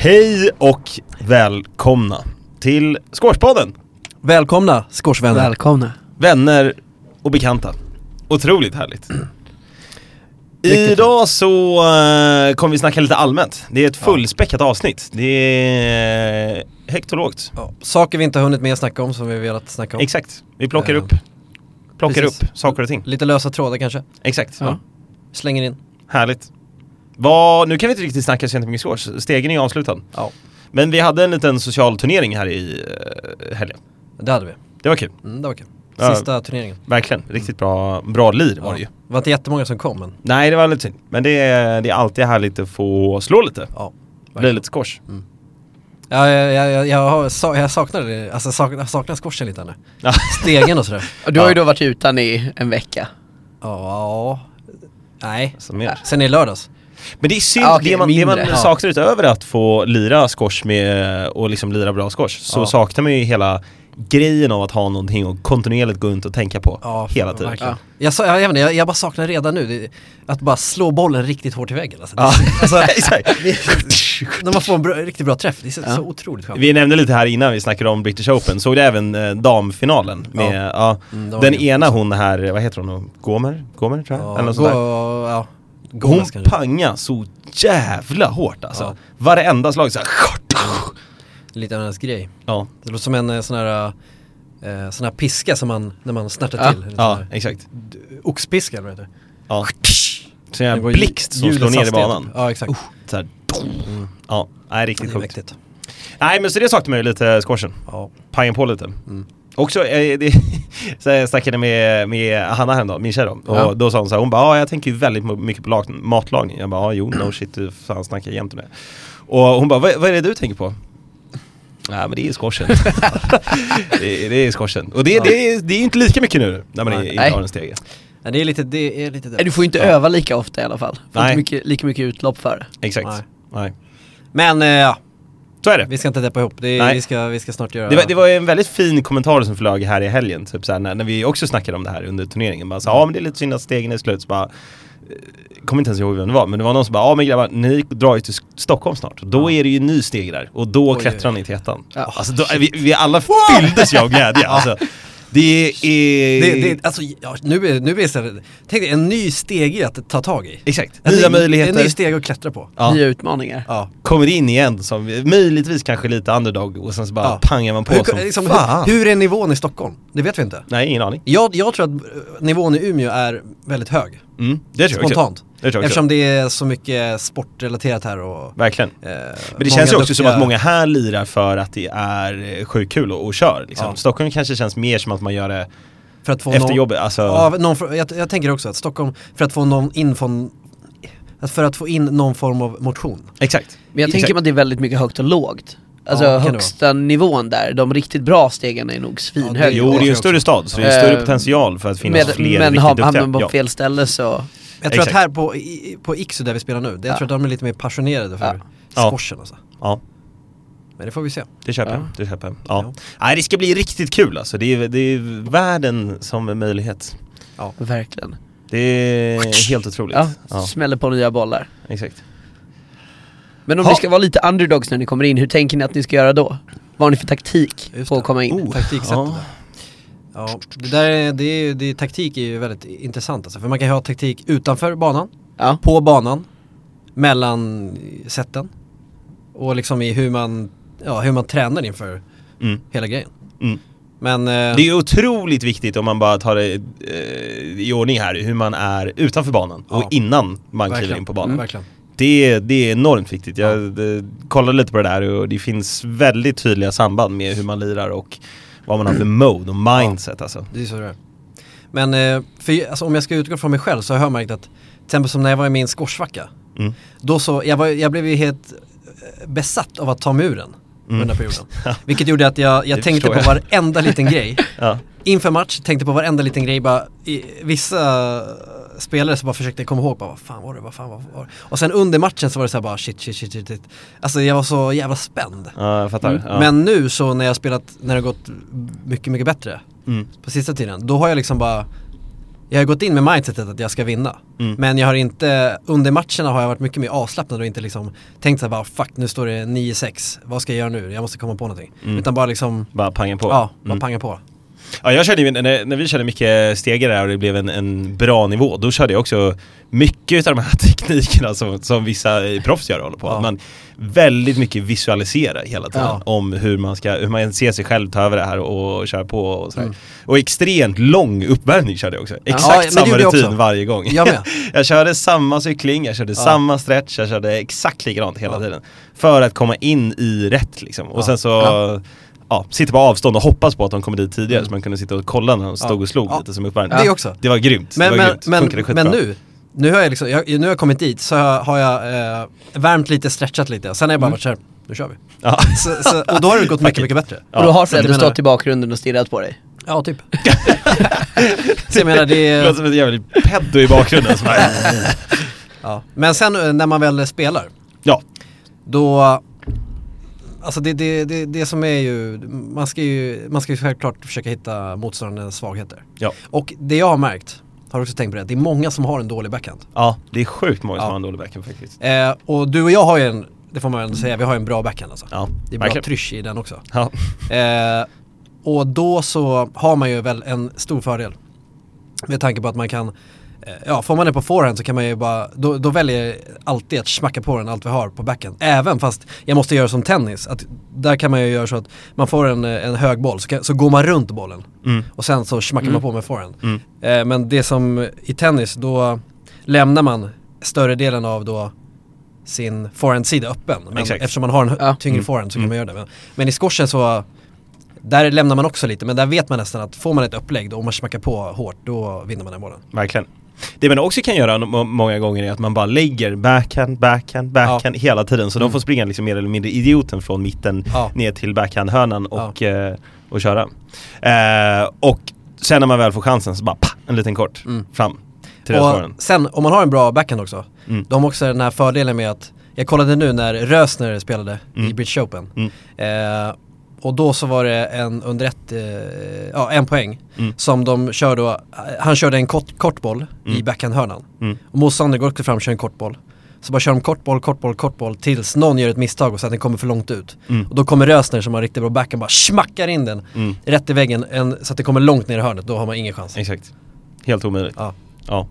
Hej och välkomna till Skårspaden. Välkomna Skårsvänner. Välkomna. Vänner och bekanta. Otroligt härligt. Idag så kommer vi snacka lite allmänt. Det är ett fullspäckat avsnitt. Det är högt och lågt. Ja, saker vi inte har hunnit med att snacka om som vi velat snacka om. Exakt. Vi plockar upp saker och ting. Lite lösa trådar kanske. Exakt. Ja. Ja. Slänger in. Härligt. Nu kan vi inte riktigt snacka så jättemycket skårs. Stegen är avslutad. Ja. Men vi hade en liten social turnering här i helgen. Det hade vi. Det var kul. Mm, det var kul. Sista turneringen. Verkligen. Riktigt bra lir var det ju. Det var inte jättemånga som kom. Men... Nej, det var lite synd. Men det är alltid härligt att få slå lite. Ja. Bli lite skårs. Mm. Ja, jag saknade det. Alltså, jag saknar skorsen lite nu. Stegen och sådär. Och du har ju då varit utan i en vecka. Ja. Nej. Sen i lördags. Men det är synd, det man saknar utöver att få lira skors med och liksom lira bra skors, så saknar man ju hela grejen av att ha någonting och kontinuerligt gå runt och tänka på hela tiden. Ja. Jag bara saknar redan nu att bara slå bollen riktigt hårt i väggen. När man får en riktigt bra träff, det är så otroligt skönt. Vi nämnde lite här innan vi snackade om British Open, såg det även damfinalen med den ena hon här, vad heter hon? Gomer tror jag. Hon panga så jävla hårt alltså. Ja. Varenda slag så här. Lite av hennes grej. Ja. Det låter som en sån här piska som man när man snärtar till. Ja, exakt. Oxpiska eller vad heter det? Ja. Så en blixt som slår ner i banan. Ja, exakt. Så här. Mm. Ja, nej, riktigt sjukt. Nej, men så det saknar man ju lite skorsen. Ja. Pangen på lite. Mm. Också, så jag snackade med Hanna häromdagen, min tjej då. Och då sa hon så här, hon bara, jag tänker ju väldigt mycket på matlagning. Jag bara, no shit, du fan snackar jämt om det. Och hon bara, vad är det du tänker på? Nej, men det är skorsen. det är skorsen. Och det är inte lika mycket nu när man inte har en stege. Nej, det är lite död. Du får inte öva lika ofta i alla fall. Du får inte lika mycket utlopp för det. Exakt. Nej. Men så är det. Vi ska inte deppa ihop. Vi ska snart göra. Det var en väldigt fin kommentar som flög här i helgen typ så här, när vi också snackade om det här under turneringen. Bara så men det är lite synd att stegen är slut, så bara kommer inte ens ihåg vem det var, men det var någon som bara men grabbar, ni drar ju till Stockholm snart. Då är det ju ny steg där och då klättrar ni till ettan. Ja. Alltså då, vi alla fylldes av glädje alltså. Nu är det, tänk dig, en ny steg att ta tag i. Exakt. Nya möjligheter. En ny steg att klättra på. Ja. Nya utmaningar. Ja. Kommer in igen som möjligtvis kanske lite underdog och sen så bara pangar man på. Hur är nivån i Stockholm? Det vet vi inte. Nej, ingen aning. Jag tror att nivån i Umeå är väldigt hög. Mm, det tror jag. Spontant. Eftersom det är så mycket sportrelaterat här och, verkligen. Men det känns ju också som att många här lirar för att det är sjukt kul och kör liksom. Stockholm kanske känns mer som att man gör det för att få efter jobbet alltså. Jag tänker också att Stockholm för att få någon in någon form av motion. Exakt. Men jag tänker att det är väldigt mycket högt och lågt. Alltså högsta nivån där, de riktigt bra stegen är nog svinhög. Det är ju en större stad, så det är en större potential för att finnas fler riktigt duktiga. Men hamnar man på fel ställe så... Jag tror att här på Ixö där vi spelar nu, jag tror att de är lite mer passionerade för skorsen alltså. Ja. Men det får vi se. Det köper jag. Nej, det ska bli riktigt kul alltså. Det är världen som en möjlighet. Ja, verkligen. Det är helt otroligt. Ja. Smäller på nya bollar. Exakt. Men om vi ska vara lite underdogs när ni kommer in, hur tänker ni att ni ska göra då? Vad har ni för taktik på att komma in? Taktik är ju väldigt intressant alltså, för man kan ha taktik utanför banan, på banan, mellan sätten och liksom i hur man tränar inför hela grejen. Mm. Men det är otroligt viktigt om man bara tar det i ordning här, hur man är utanför banan och innan man kliver in på banan. Verkligen. Det är enormt viktigt. Jag kollade lite på det där och det finns väldigt tydliga samband med hur man lirar och vad man har för mode och mindset alltså. Det är så det är. Men för, alltså, om jag ska utgå från mig själv så har jag märkt att till exempel som när jag var i min skorsvacka då så jag blev ju helt besatt av att ta muren under perioden. Vilket gjorde att jag tänkte på varenda liten grej. Inför match tänkte på varenda liten grej, bara vissa spelare så bara försökte komma ihåg bara, vad fan var det? Och sen under matchen så var det så här bara shit. Alltså jag var så jävla spänd. Ja, jag fattar. Ja. Men nu så när jag spelat, när det har gått mycket bättre på sista tiden, då har jag liksom bara Jag har gått in med mindsetet att jag ska vinna. Mm. Men jag har inte, under matcherna har jag varit mycket mer avslappnad och inte liksom tänkt såhär bara, fuck, nu står det 9-6. Vad ska jag göra nu? Jag måste komma på någonting. Mm. Utan bara liksom... bara panga på. Ja, bara panga på. Ja, jag körde, när vi körde mycket stegar där och det blev en bra nivå, då körde jag också mycket av de här teknikerna som vissa proffs gör och håller på. Ja. Att man väldigt mycket visualiserar hela tiden om hur man ser sig själv ta över det här och köra på och sådär. Mm. Och extremt lång uppvärmning körde jag också. Exakt samma rutin varje gång. Jag körde samma cykling, jag körde samma stretch, jag körde exakt likadant hela tiden. För att komma in i rätt liksom. Och sen så... ja. Ja, sitta på avstånd och hoppas på att de kommer dit tidigare så man kunde sitta och kolla när de stod och slog lite som uppvärmning. Det också. Det var grymt. Men nu har jag liksom, nu har jag kommit dit så har jag värmt lite, stretchat lite och sen har jag bara varit så här, nu kör vi. Ja. Så, och då har det gått mycket bättre. Ja. Och då har Fredrik stått i bakgrunden och stirrat på dig. Ja, typ. Så jag menar, det låter som ett jävligt peddo i bakgrunden. Ja. Men sen när man väl spelar, då... alltså det som är ju man ska ju självklart försöka hitta motståndarens svagheter. Ja. Och det jag har märkt, har också tänkt på det är många som har en dålig backhand. Ja, det är sjukt många som har en dålig backhand faktiskt. Och du och jag har ju en, det får man ändå säga, vi har en bra backhand alltså. Ja, det är bra trysch i den också. Ja. Och då så har man ju väl en stor fördel. Med tanke på att man kan får man det på forehand så kan man ju bara då väljer jag alltid att smacka på den allt vi har på backen. Även fast jag måste göra som tennis att där kan man ju göra så att man får en hög boll så går man runt bollen och sen så smackar man på med forehand. Mm. Men det som i tennis då lämnar man större delen av då sin forehandsida öppen. Men eftersom man har en tyngre forehand så kan man göra det. Men i squashen så där lämnar man också lite men där vet man nästan att får man ett upplägg då, om man smackar på hårt då vinner man den bollen. Verkligen. Det man också kan göra många gånger är att man bara lägger backhand hela tiden. Så de får springa liksom mer eller mindre idioten från mitten ner till backhandhörnan och köra. Och sen när man väl får chansen så bara en liten kort fram till rösvaren. Sen om man har en bra backhand också, de har också den här fördelen med att jag kollade nu när Rösner spelade i British Open. Och då så var det en under ett, en poäng som de körde då, han körde en kortboll i backhandhörnan. Och Mossander går också fram och kör en kortboll. Så bara kör de kortboll tills någon gör ett misstag och så att den kommer för långt ut. Och då kommer Rösner som har riktigt bra backhand bara smackar in den rätt i väggen så att det kommer långt ner i hörnet. Då har man ingen chans. Exakt. Helt omöjligt. Ja.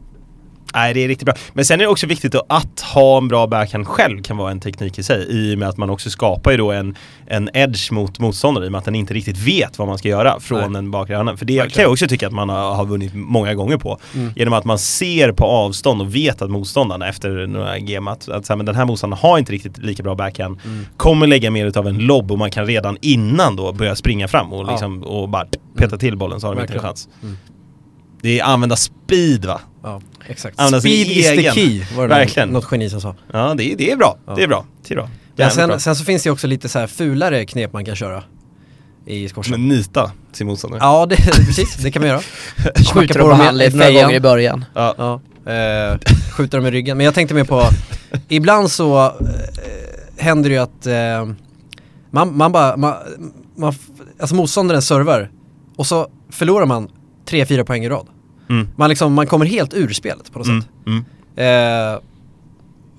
Nej, det är riktigt bra. Men sen är det också viktigt att ha en bra backhand själv kan vara en teknik i sig. I och med att man också skapar ju då en edge mot motståndare i och med att den inte riktigt vet vad man ska göra från en bakre hörnan. För det kan jag också tycka att man har vunnit många gånger på. Genom att man ser på avstånd och vet att motståndarna efter några gemat att så här, men den här motståndaren har inte riktigt lika bra backhand. Kommer lägga mer utav en lobb och man kan redan innan då börja springa fram och, liksom, och bara peta till bollen så har de inte en chans. Det är använda speed va? Ja, exakt. Använda speed is the key. Var det verkligen. Något geni som sa. Ja, det är bra. Ja. Det är bra. Det är bra. Ja, sen så finns det också lite så här fulare knep man kan köra i skorsen. Men nita till motståndaren. Ja, precis. Det kan man göra. Skjuter på dem några gånger i början. Ja. Skjuter dem i ryggen. Men jag tänkte mer på ibland så händer det ju att man alltså motståndaren servar och så förlorar man 3-4 poäng i rad. Man kommer helt ur spelet på något sätt.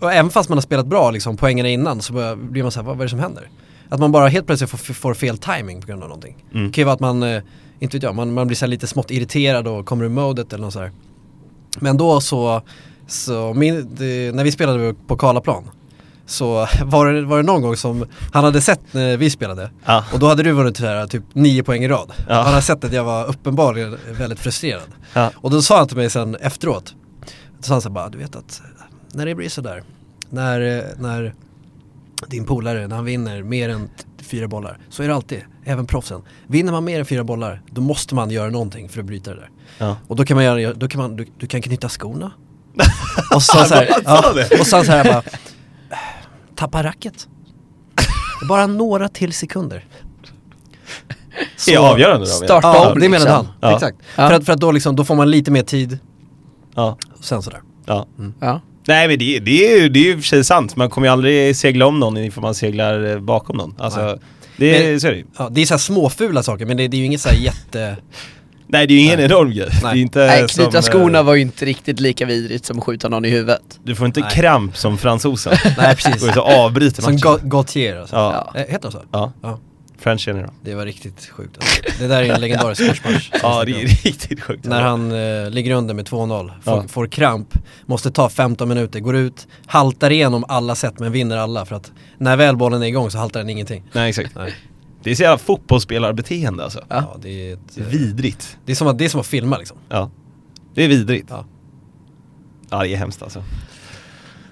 Och även fast man har spelat bra liksom, poängerna innan så blir man så här, vad är det som händer? Att man bara helt plötsligt får fel timing på grund av någonting. Det kan ju vara att man, inte vet jag, man blir så här lite smått irriterad och kommer ur modet eller något så här. Men då när vi spelade på Karlaplan så var det någon gång som han hade sett när vi spelade och då hade du varit där, typ 9 poäng i rad. Han hade sett att jag var uppenbarligen väldigt frustrerad. Och då sa han till mig sen efteråt så han sa bara, du vet att när det blir så där när din polare när han vinner mer än 4 bollar så är det alltid, även proffsen vinner man mer än 4 bollar, då måste man göra någonting för att bryta det där. Och då kan man göra, du kan knyta skorna och så här, och så här bara tappa racket. Bara några till sekunder. Så är avgörande då. Starta om, det menade han. Ja. Exakt. Ja. För att då, liksom, då får man lite mer tid. Ja. Och sen sådär. Ja. Mm. Ja. Nej, men det är ju för sig sant. Man kommer ju aldrig segla om någon ifall man seglar bakom någon. Alltså, det är så här småfula saker, men det är ju inget så här jätte... Nej, det är ju ingen enorm grej. Nej, knyta skorna var ju inte riktigt lika vidrigt som att skjuta någon i huvudet. Du får inte kramp som fransosen. Nej, precis. Och så avbryter man. Som Gautier alltså. Ja. Heter han så? Ja. French General. Det var riktigt sjukt alltså. Det där är en legendarisk sportsmatch. Ja, det är riktigt sjukt. När han ligger under med 2-0, får kramp, måste ta 15 minuter, går ut, haltar igenom alla sätt men vinner alla, för att när väl bollen är igång så haltar den ingenting. Nej, exakt. Nej. Det är så jävla fotbollsspelarbeteende alltså. Ja, det är vidrigt. Det är som att filma liksom. Ja. Det är vidrigt. Ja, det är hemskt alltså.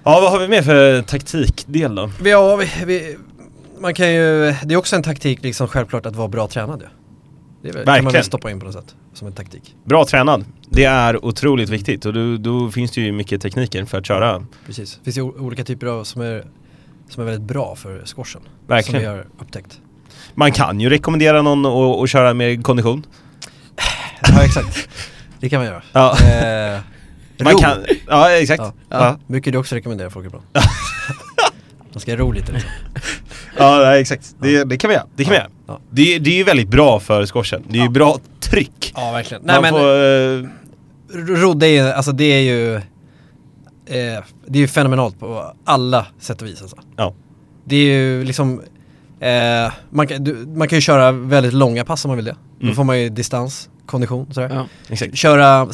Ja, vad har vi med för taktikdel då? Man kan ju, det är också en taktik liksom, självklart, att vara bra tränad. Det verkligen. Kan man väl stoppa in på något sätt som en taktik. Bra tränad, det är otroligt viktigt. Och då finns det ju mycket tekniker för att köra. Precis, det finns ju olika typer av som är väldigt bra för skorsen. Verkligen. Som vi har upptäckt. Man kan ju rekommendera någon att köra med kondition. Ja, exakt. Det kan man göra. Ja. Man kan, ja, exakt. Ja. Mycket du också rekommenderar folk ibland. Man ska ro lite liksom. Ja, exakt. Det kan vi göra. Ja. Det är ju väldigt bra för skorsen. Det är ju bra tryck. Ja, verkligen. Nej, men rodda är, alltså, det är ju fenomenalt på alla sätt och vis alltså. Ja. Det är ju liksom man kan ju köra väldigt långa pass om man vill det. Då får man ju distans, kondition sådär. Ja. Exakt.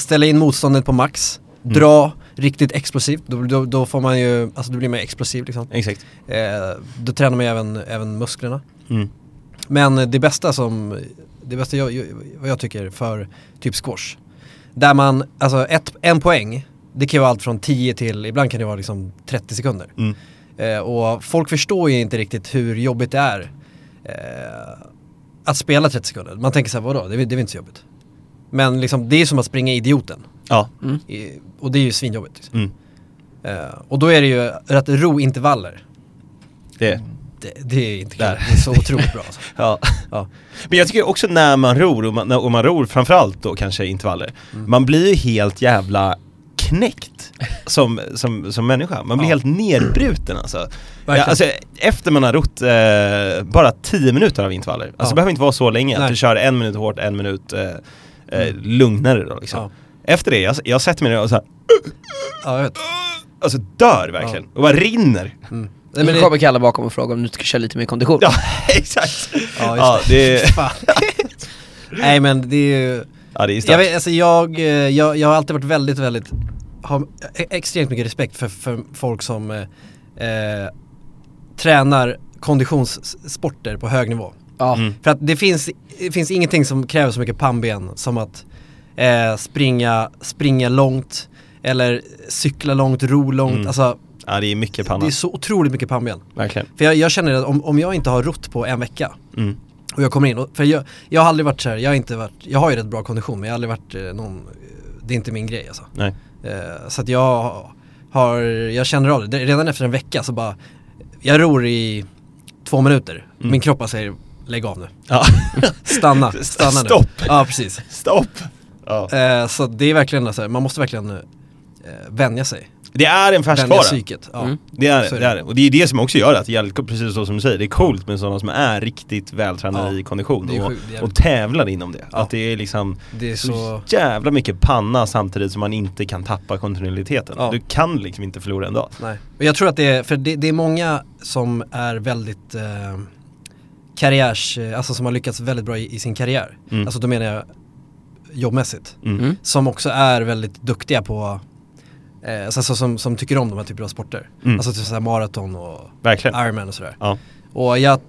Ställa in motståndet på max. Dra riktigt explosivt, då får man ju, alltså då blir man explosiv liksom. Exakt. Då tränar man ju även musklerna. Men det bästa jag tycker för typ squash, där man, alltså en poäng, det kan vara allt från 10 till, ibland kan det vara liksom 30 sekunder. Och folk förstår ju inte riktigt hur jobbigt det är att spela 30 sekunder. Man tänker så här, vadå? Det är inte så jobbigt. Men liksom, det är som att springa idioten. Ja. Och det är ju svinjobbigt liksom. Och då är det ju att rointervaller. Det är inte kul. Det är så otroligt bra alltså. Ja. Men jag tycker också när man ror, och man ror framförallt då kanske intervaller, man blir ju helt jävla knäckt som människa. Man blir helt nedbruten alltså. Alltså efter man har rott bara 10 minuter av intervaller. Alltså det behöver inte vara så länge. Att du kör 1 minut hårt, 1 minut lugnare då liksom. Efter det, jag sätter mig ner och så här, jag vet. Alltså dör verkligen. Och bara rinner. Nej, men det kommer Kalle bakom och fråga om du ska köra lite mer kondition. Ja, exakt. Nej, men det är ju... Ja, det är starkt. Jag har alltid varit väldigt, väldigt... Har extremt mycket respekt för folk som tränar konditionssporter på hög nivå. För att det finns ingenting som kräver så mycket pannben som att springa långt eller cykla långt, ro långt. Alltså, det är mycket panna. Det är så otroligt mycket pannben. Verkligen. För jag känner att om jag inte har rott på en vecka och jag kommer in, för jag har aldrig varit så här, jag har ju rätt bra kondition, men jag har aldrig varit någon, det är inte min grej alltså. Nej. Så att jag känner av det redan efter en vecka, så bara jag ror i 2 minuter. Min kropp bara säger lägg av nu. Ja. Stanna nu. Stopp. Ja, precis. Stopp. Ja. Så det är verkligen alltså, man måste verkligen vänja sig. Det är en färskvara. Det är det. Och det är det som också gör att det, precis så som du säger, det är coolt med sådana som är riktigt vältränade i kondition och tävlar inom det. Att det är liksom, det är så jävla mycket panna samtidigt som man inte kan tappa kontinuiteten. Du kan liksom inte förlora en dag. Nej. Och jag tror att det är många som är väldigt karriärs, alltså som har lyckats väldigt bra i sin karriär. Alltså då menar jag jobbmässigt, som också är väldigt duktiga på alltså, som tycker om de här typerna av sporter, alltså typ såhär maraton och verkligen. Ironman och sådär. Och jag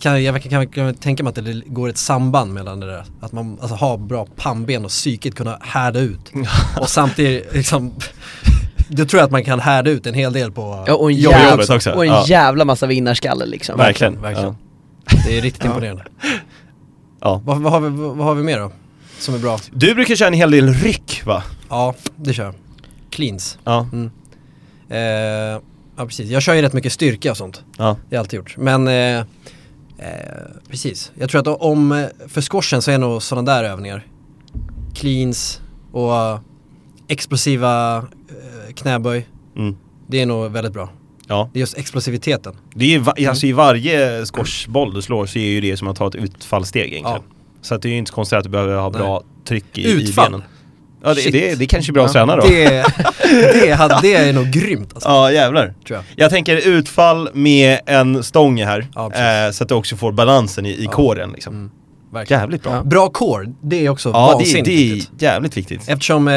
kan tänka mig att det går ett samband mellan det där, att man alltså har bra pannben och psyket kunna härda ut och samtidigt liksom då tror jag att man kan härda ut en hel del på jobbet också. Och en jävla massa vinnarskalle liksom. Verkligen. Det är riktigt imponerande. Vad har vi mer då? Som är bra. Du brukar köra en hel del ryck, va? Ja, det kör jag. Cleans. Ja, precis. Jag kör ju rätt mycket styrka och sånt. Det har jag alltid gjort. Men precis. Jag tror att om för skorsen så är nog sådana där övningar. Cleans och explosiva knäböj. Det är nog väldigt bra. Det är just explosiviteten. Det är alltså i varje skorsboll du slår så är ju det som att ta ett utfallsteg egentligen. Så att det är ju inte så konstigt att du behöver ha bra tryck i benen. Ja, det är kanske bra att träna då. Det är nog grymt alltså. Ja, jävlar. Tror jag tänker utfall med en stång här. Ja, så att du också får balansen i kåren liksom. Mm. Verkligen. Jävligt bra. Ja. Bra core, det är också vansinnigt. Ja, det är jävligt viktigt. Eftersom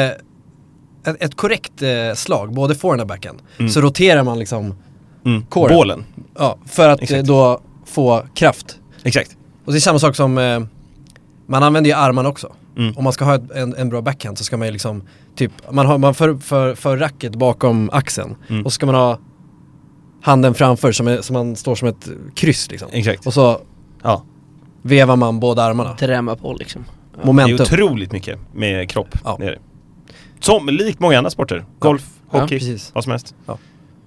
ett korrekt slag, både forehand och backhand, så roterar man liksom coren. Bålen. Ja, för att då få kraft. Exakt. Och det är samma sak som man använder ju armarna också. Om man ska ha en bra backhand så ska man ju liksom typ, man för racket bakom axeln och så ska man ha handen framför så man står som ett kryss liksom. Exakt. Och så vevar man båda armarna. Drämma på liksom. Momentum. Det är otroligt mycket med kropp. Ja. Det är det. Som likt många andra sporter. Golf, hockey, vad som helst. Ja.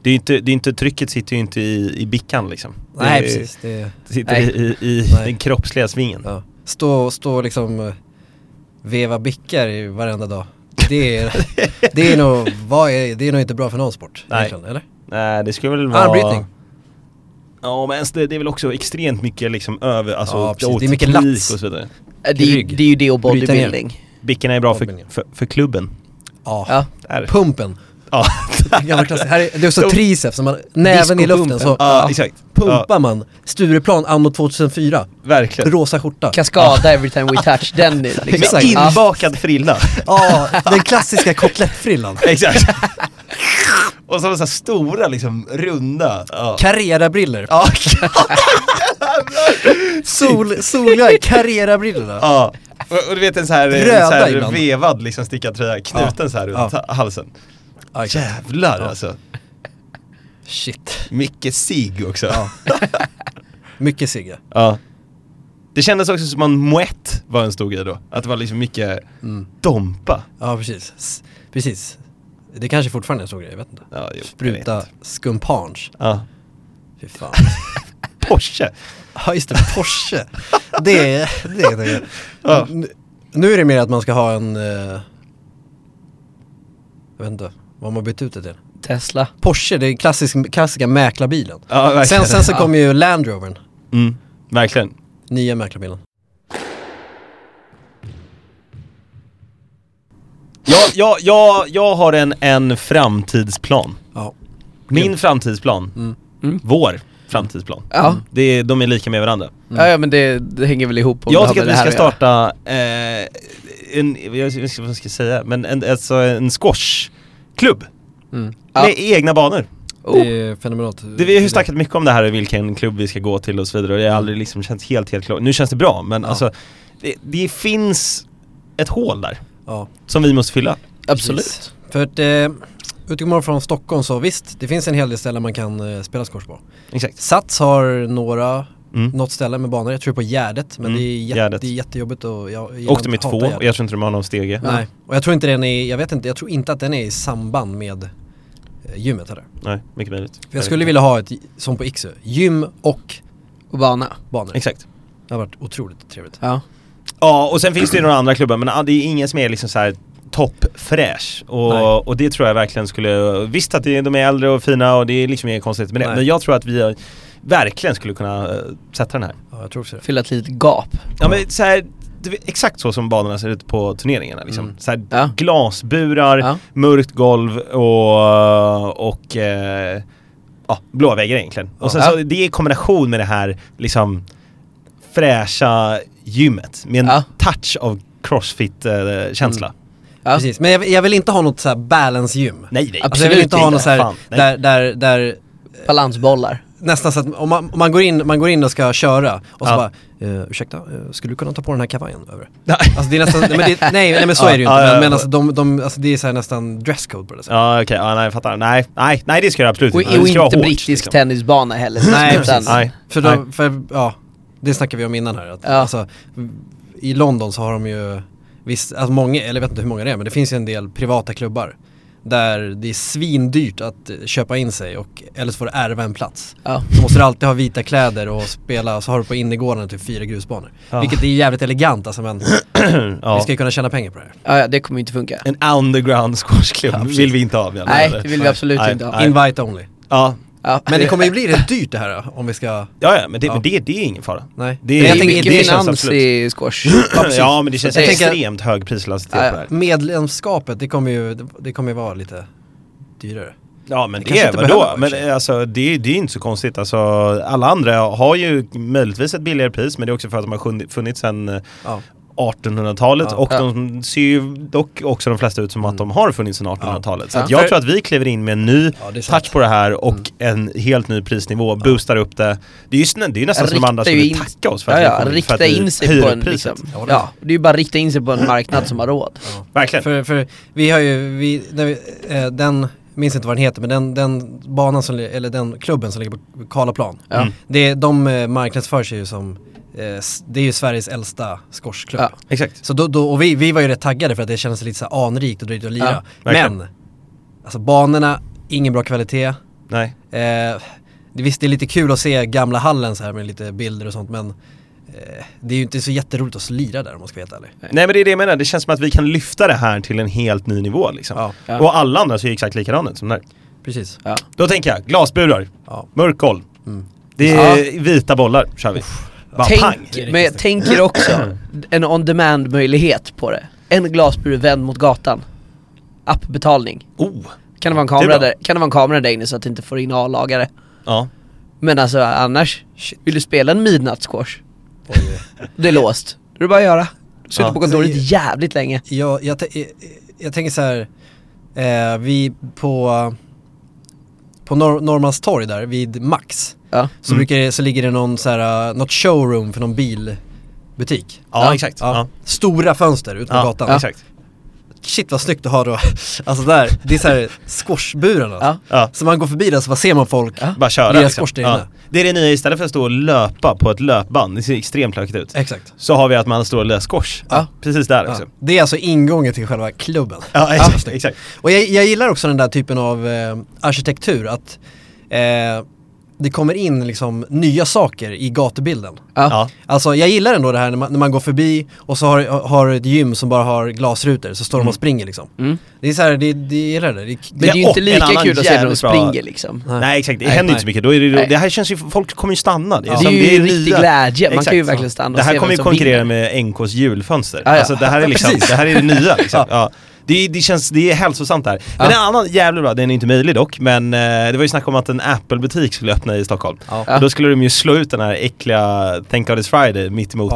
Det är inte trycket sitter ju inte i bickan liksom. Nej, precis. Det sitter i den kroppsliga svingen. Ja. Stå liksom veva bickar i varenda dag. Det är nog inte bra för någon sport. Nej, eller? Nej, det skulle väl vara armbrytning. Ja, men det är väl också extremt mycket liksom över det är mycket lats och så vidare. Det är ju det och bodybuilding. Bickarna är bra för klubben. Ja. Pumpen. Ja. Det är så triceps som man näven i luften så pumpar man. Stureplan anno 2004. Verkligen. Rosa skjorta. Cascada every time we touch. Den är liksom inbakad frilla. Den klassiska kotlettfrillan. Exakt. Och så stora liksom runda karrerabriller. Ja. Soliga karrerabriller. Ja. Och du vet en så här vevad liksom sticka tröja knuten så här runt halsen. Jävlar alltså. Shit. Mycket sig också. Mycket sig. Ja. Det kändes också som en Moët var en stor grej då. Att det var liksom mycket dompa. Ja, precis. Precis. Det kanske fortfarande är en stor grej, jag vet inte. Ja, jo, spruta skumpange. Ja. Fy fan. Porsche. Ja, just det. Porsche. det är. Ja. Nu är det mer att man ska ha en... jag vet inte. Vad har man bytt ut det till? Tesla. Porsche, det är klassiska mäklarbilen. Ja, sen så kom ju Land Rovern. Mm, verkligen. Nya mäklarbilen. Jag har en framtidsplan. Ja. Min framtidsplan. Vår framtidsplan. Ja. De är lika med varandra. Mm. Ja, men det hänger väl ihop. Jag tycker att vi ska starta... en squashklubb med egna banor. Det är fenomenalt. Vi har ju snackat mycket om det här, vilken klubb vi ska gå till och så vidare, och det har aldrig liksom känts helt klart. Nu känns det bra, men alltså det finns ett hål där som vi måste fylla. Absolut. Precis. För att utgår från Stockholm så visst, det finns en hel del ställen man kan spela squash på. Exakt. Sats har några något ställe med banor, jag tror på Gärdet, men det är jättejobbigt och jag åkte med två och jag tror inte de har någon stege. Nej. Och jag tror inte att den är i samband med gymmet här. Nej, mycket möjligt. Jag skulle vilja ha ett som på Ixö, gym och banor. Exakt. Det har varit otroligt trevligt. Ja. Ja, och sen finns det ju några andra klubbar, men det är ingen som är liksom så här toppfräsch och det tror jag verkligen skulle, visst att de är äldre och fina och det är liksom inget konstigt med det, men jag tror att vi verkligen skulle kunna sätta den här. Ja, jag tror också det. Fylla ett litet gap. Ja, men så här, det är exakt så som banorna ser ut på turneringarna liksom. Så här, glasburar, mörkt golv och blåa väggar egentligen. Och sen så det är i kombination med det här liksom fräscha gymmet med en touch av crossfit känsla. Precis, men jag vill inte ha något så här balance gym. Nej, alltså, jag vill inte ha något så här där balansbollar. Nästan så att om man går in och ska köra och så bara ursäkta, skulle du kunna ta på den här kavajen över? Alltså det är nästan men så är det ju inte. Men alltså alltså det är så här nästan dresscode på det sättet. Ja, okej. Ja, nej, jag fattar. Nej, det ska jag absolut inte. Och inte brittisk liksom. Tennisbana heller. Nej, nej. För det snackar vi om innan här att alltså i London så har de ju visst alltså många, eller jag vet inte hur många det är, men det finns ju en del privata klubbar där det är svindyrt att köpa in sig och eller så får du ärva en plats. Så måste du alltid ha vita kläder och spela, så har du på innergården typ 4 grusbanor. Vilket är jävligt elegant alltså, men vi ska ju kunna tjäna pengar på det här. Ja, det kommer inte funka. En underground squashklubb vill vi inte ha. Nej, det vill vi absolut inte ha. Invite only. Ja, Ja, men det kommer ju bli rätt dyrt det här om vi ska... Men det är ingen fara. Nej. Det är, jag tänker inte finans i Skårs. Ja, men det känns extremt hög prislastitet. Medlemskapet, det kommer ju vara lite dyrare. Ja, men det är väl då. Men alltså, det är inte så konstigt. Alltså, alla andra har ju möjligtvis ett billigare pris, men det är också för att de har funnits sedan 1800-talet och de ser ju dock också de flesta ut som att de har funnits sedan 1800-talet. Så att jag tror att vi kliver in med en ny touch på det här och en helt ny prisnivå, boostar upp det. Det är ju nästan som andra som vill tacka oss för att rikta in sig på en liksom, det är ju bara rikta in sig på en marknad som har råd. Ja. Verkligen. För vi har ju den minns inte vad den heter, men den banan som, eller den klubben som ligger på Karlaplan. Ja. De marknadsför sig ju som det är ju Sveriges äldsta skorsklubb. Ja, exakt. Så då, och vi var ju rätt taggade för att det kändes lite så här anrikt och drygt att lira. Ja, men alltså banorna, ingen bra kvalitet. Nej. Visst, det är lite kul att se gamla hallen så här med lite bilder och sånt, men det är ju inte så jätteroligt att slira där om man ska veta ärlig. Nej, men det är det jag menar. Det känns som att vi kan lyfta det här till en helt ny nivå liksom. Ja. Och alla andra så är exakt likadant som där. Precis. Ja. Då tänker jag glasburar. Ja. Mörkhåll. Mm. Det är vita bollar kör vi. Uff. Men jag tänker också en on-demand möjlighet på det. En glasbur vänd mot gatan. Appbetalning. Kan det vara en kamera där? Kan det vara en kamera där inne så att det inte får in A-lagare? Ja. Men alltså annars, vill du spela en midnattskors? Det är låst. Det är bara att göra. Du sitter på kontoret jävligt länge. Jag tänker så här, vi på Normans torg där vid Max. Ja. Så så ligger det någon så här, något showroom för någon bilbutik. Ja, exakt. Ja. Ja. Stora fönster ut på gatan. Ja. Exakt. Shit vad snyggt att ha då. Alltså där, det är så här skorsburarna. Alltså. Ja. Så man går förbi där så ser man folk bara köra liksom. Det är det nya, istället för att stå och löpa på ett löpband. Det ser extremt lökigt ut. Exakt. Så har vi att man står och löser skors. Ja. Precis där också. Det är alltså ingången till själva klubben. Ja, exakt. Ja. Exakt. Och jag gillar också den där typen av arkitektur att det kommer in liksom nya saker i gatubilden. Ja. Alltså jag gillar ändå det här när man går förbi och så har ett gym som bara har glasrutor så står de och springer liksom. Mm. Det är så här, det gillar det. Men det är ju inte lika kul att se dem springa liksom. Nej, exakt. Det händer inte så mycket. Då är det här känns ju, folk kommer ju stanna. Det är ju riktig glädje. Man kan ju verkligen stanna. Det här kommer ju konkurrera med NK:s julfönster. Alltså det här är liksom, det här är det nya liksom. Ja. Det är hälsosamt där. Men en annan jävla bra, den är inte möjlig dock, men det var ju snack om att en Apple-butik skulle öppna i Stockholm. Ja. Och då skulle de ju slå ut den här äckliga Thank God It's Friday mitt emot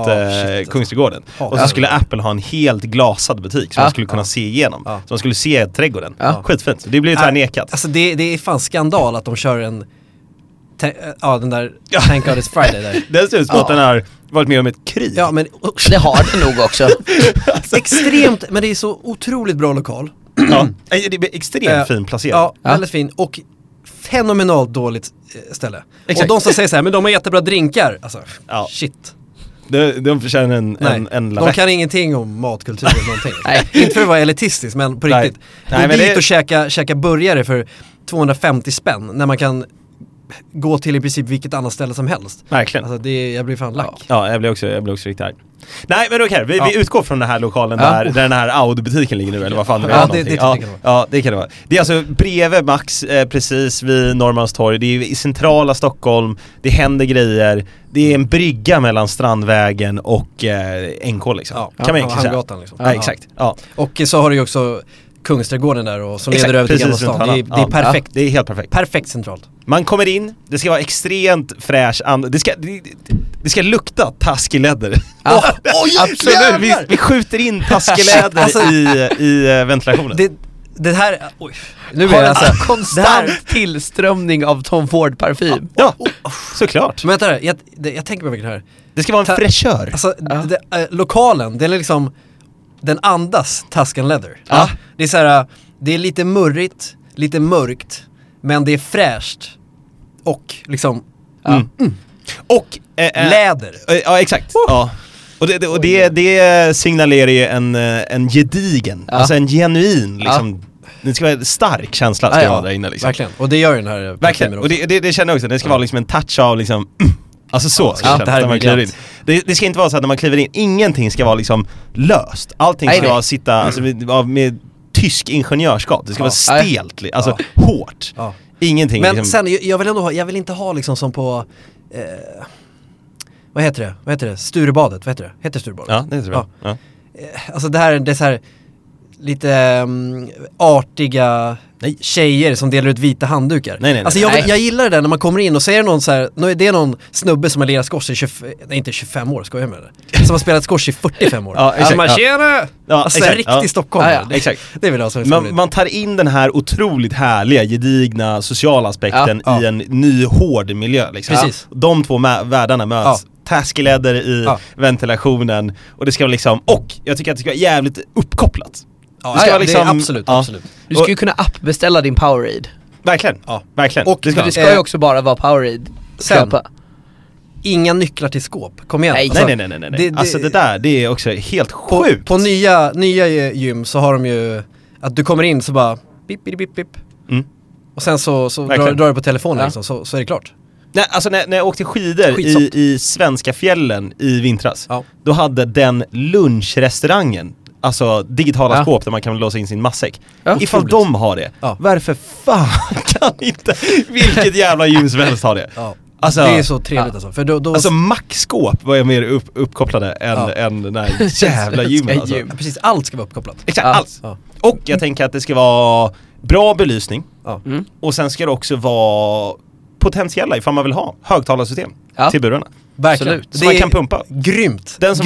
Kungsträdgården. Och så skulle Apple ha en helt glasad butik som man skulle kunna se igenom. Ja. Så man skulle se trädgården. Ja. Skitfint. Det blir ju tvärnekat. Alltså det är fan skandal att de kör en den där Thank God It's Friday där. Det ser ut som att den här varit med om ett krig. Ja, men det har det nog också. Alltså. Extremt, men det är så otroligt bra lokal. Ja, det är extremt fin placerad. Ja, väldigt fin och fenomenalt dåligt ställe. Exakt. Och de som säger så här, men de har jättebra drinkar. Alltså, shit. De förtjänar en lavett. De kan ingenting om matkultur eller någonting. Nej. Inte för att vara elitistisk, men på riktigt. Nej, men det är att käka burgare för 250 spänn när man kan gå till i princip vilket annat ställe som helst. Verkligen. Alltså jag blir fan lack. Ja, jag blir också riktigt arg. Nej, men okej, vi utgår från den här lokalen där den här Audi-butiken ligger nu, eller vad fan det är. Det kan det vara. Det är alltså bredvid Max, precis vid Normans torg. Det är i centrala Stockholm. Det händer grejer. Det är en brygga mellan Strandvägen och NK liksom. Ja. Kan man Hamngatan liksom. Ja, exakt. Ja. Och så har du ju också Kungsträdgården där och som leder över till Gamla stan. Det är perfekt. Det är helt perfekt. Perfekt centralt. Man kommer in, det ska vara extremt fräsch. Det ska lukta taskeläder. Ja. Absolut. Vi skjuter in taskeläder alltså, i ventilationen. Det här nu är alltså konstant tillströmning av Tom Ford parfym. Ja. Såklart. Men vänta, jag tänker på mycket här. Det ska vara en fräschör. Alltså lokalen, det är liksom den andas Tuscan Leather. Ja. Det är så här, det är lite murrigt, lite mörkt, men det är fräscht och liksom och läder. Ja, exakt. Ja. Och det signalerar ju en gedigen, alltså en genuin liksom. Det ska vara en stark känsla ska vara där inne liksom. Verkligen. Och det gör den här verkligen. Och det känner jag också. Det ska vara liksom en touch av liksom alltså så ska det här man kliver in. Det ska inte vara så att när man kliver in, ingenting ska vara liksom löst. Allting ska vara sitta alltså, med tysk ingenjörskap. Det ska vara stelt, alltså hårt. Ingenting. Men liksom. Sen, jag vill ändå ha, jag vill inte ha liksom som på... Vad heter det? Sturebadet, vad heter det? Heter Sturebadet? Ja, det heter det. Ja. Alltså det är så här lite artiga tjejer som delar ut vita handdukar. Nej, alltså jag gillar det där när man kommer in och ser någon så här, det är någon snubbe som har lirat skårs i 25 år, ska jag med det. Som har spelat skårs i 45 år. Ja, exakt. Alltså, riktigt stockholmare. Ja, exakt. Det vill jag säga. Man tar in den här otroligt härliga, gedigna sociala aspekten i en ny hård miljö liksom. Precis. De två världarna möts. Ja. Taskeläder i ventilationen och det ska vara liksom, och jag tycker att det ska vara jävligt uppkopplat. Ja, det ska vara liksom, det är absolut. Du ska ju kunna appbeställa din Powerade. Verkligen. Ja, verkligen. Och det ska ju också bara vara Powerade. Köpa. Inga nycklar till skåp. Kom igen. Nej, alltså, nej. Det, alltså det där, det är också helt sjukt. På nya gym så har de ju att du kommer in så bara bip. Mm. Och sen så drar du på telefonen liksom, så är det klart. Nej, alltså när jag åkte skidor i svenska fjällen i vintras, då hade den lunchrestaurangen, alltså digitala skåp där man kan låsa in sin matsäck. Ja. Ifall de har det, varför fan kan inte vilket jävla gym som helst ha det? Ja. Alltså, det är så trevligt alltså. För då... Alltså Max-skåp var jag mer uppkopplade än den här jävla gymmen. Alltså. Ja, precis, allt ska vara uppkopplat. Exakt, allt. Ja. Och jag tänker att det ska vara bra belysning. Ja. Mm. Och sen ska det också våra potentiella ifall man vill ha högtalarsystem till burarna. Verkligen. Absolut. Så man kan pumpa. Grymt. Den som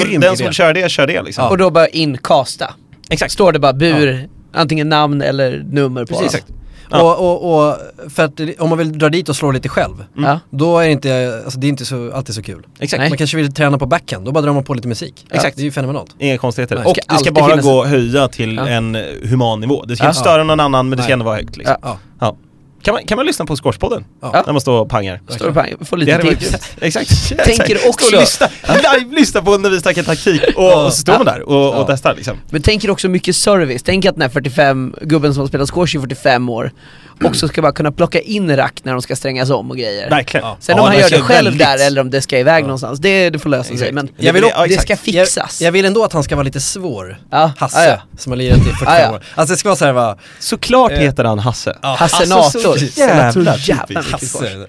kör det liksom. Ja. Och då bara inkasta. Exakt. Står det bara bur, antingen namn eller nummer på. Precis, exakt. Ja. Och för att om man vill dra dit och slå lite själv, då är det inte, alltså det är inte så, alltid så kul. Exakt. Nej. Man kanske vill träna på backhand, då bara drar man på lite musik. Ja. Exakt. Det är ju fenomenalt. Inga konstigheter. Nej. Och det ska bara gå höja till en human nivå. Det ska inte störa någon annan, men det ska ändå vara högt liksom. Ja. Kan man lyssna på Skårspodden? Ja. När man står och pangar. Står och pangar. Får lite tips. Exakt. Tänker också. Live-lyssna på undervisning, taktik. Och så står man där och testar liksom. Men tänker också mycket service. Tänk att den här 45-gubben som har spelat skårs i 45 år också ska bara kunna plocka in rack när de ska strängas om och grejer. Verkligen. Sen om han gör det själv väldigt... där eller om det ska iväg någonstans. Det får lösa sig. Men det ska fixas. Jag vill ändå att han ska vara lite svår. Hasse. Som har lirat i 45 år. Alltså det ska vara så här va. Såklart heter han Hasse. Hassenator.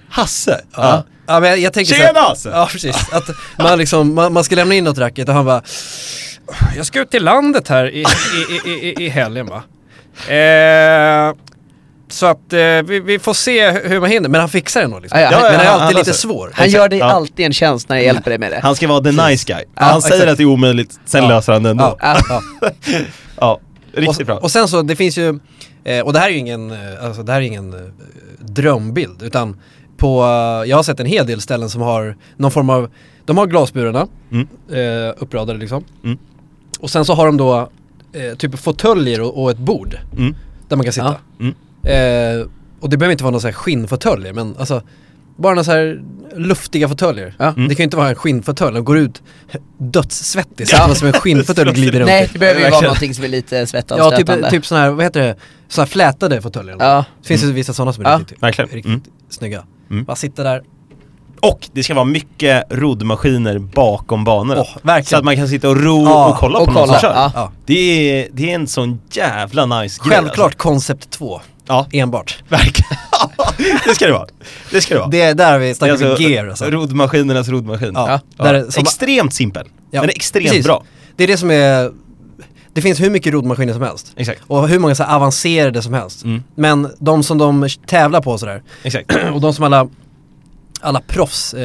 Hasse. Ja, men jag tänker tjena, Hasse. Ja, precis. Att man liksom man ska lämna in något racket och han bara jag ska ut till landet här i helgen va. Så att vi får se hur man hinner. Men han fixar det nog liksom. Men han är alltid lite svår. Han gör dig alltid en tjänst när jag hjälper dig med det. Han ska vara the nice guy. Han säger att det är omöjligt. Sen löser han det ändå. Ja. Riktigt bra. Och sen så, det finns ju och det här är ju ingen drömbild, utan jag har sett en hel del ställen som har någon form av, de har glasburarna uppradade liksom. Mm. Och sen så har de då typ fåtöljer och ett bord där man kan sitta. Ja. Mm. Och det behöver inte vara någon så här skinnfåtöljer, men alltså bara några så här luftiga fåtöljer. Ja. Mm. Det kan ju inte vara en skinnfåtölj. Den går ut dödssvettig. Så att som en skinnfåtölj glider runt. Nej, det behöver ju vara någonting som är lite svettanslötande. Ja, typ sådana här, vad heter det? Sådana här flätade fåtöljer. Ja. Det finns ju vissa sådana som är riktigt snygga. Mm. Bara sitta där. Och det ska vara mycket roddmaskiner bakom banorna. Så att man kan sitta och ro och kolla på någon som kör. Ja. Det är en sån jävla nice grej. Självklart alltså. Concept 2. Ja. Enbart. Verkligen. Det ska det vara. Det där har vi snackat om gear. Alltså. Roddmaskinernas roddmaskin. Ja. Där är, extremt simpel. Ja. Men extremt bra. Det är det som är... Det finns hur mycket roddmaskiner som helst. Exakt. Och hur många så här avancerade som helst. Mm. Men de som de tävlar på sådär. Exakt. Och de som alla proffs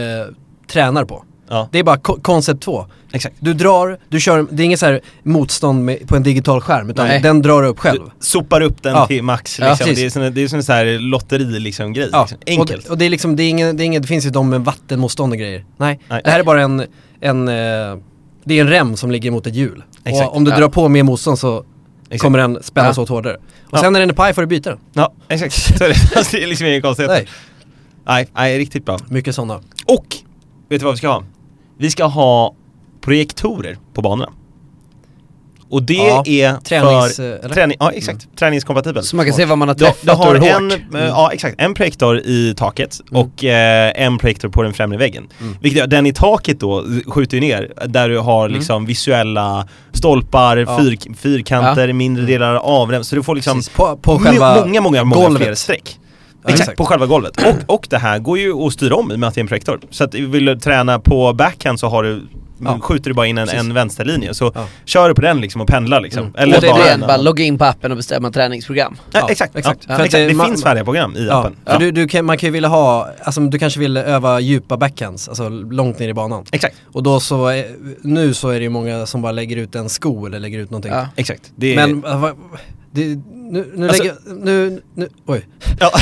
tränar på. Ja. Det är bara koncept 2. Exakt. Du drar, du kör, det är inget så här motstånd på en digital skärm, utan den drar upp själv. Du sopar upp den till max liksom. Det är så här lotteri liksom grej liksom. Enkelt. Och det är liksom det är inget, det finns ju de med vattenmotstånd och grejer. Nej. Det här är bara det är en rem som ligger mot ett hjul. Exakt. Och om du drar på med motstånd så kommer den spännas åt hårdare. Och sen när den är paj får du byta den. Ja, exakt. Så det är liksom ingen konstighet. Nej, riktigt bra. Mycket sådana. Och vet du vad vi ska ha? Vi ska ha projektorer på banorna. Och det är träningskompatibelt. Så man kan se vad man har träffat. Du har en projektor i taket och en projektor på den främre väggen. Mm. Vilket den i taket då skjuter ner där du har liksom visuella stolpar, fyrkanter, mindre delar avrem. Så du får liksom på själva många fler streck. Exakt, på själva golvet. Och det här går ju att styra om i och med att det är en projektor. Så att vill du träna på backhand så har du skjuter du bara in en vänsterlinje. Så kör du på den liksom och pendlar liksom. Eller och det bara, bara logga in på appen och bestämma träningsprogram. Exakt. Det finns färdiga program i appen. Ja. Man kan ju vilja ha, alltså, du kanske vill öva djupa backhands, alltså långt ner i banan. Exakt. Och då så, nu så är det ju många som bara lägger ut en sko eller lägger ut någonting. Ja. Exakt. Det är... Men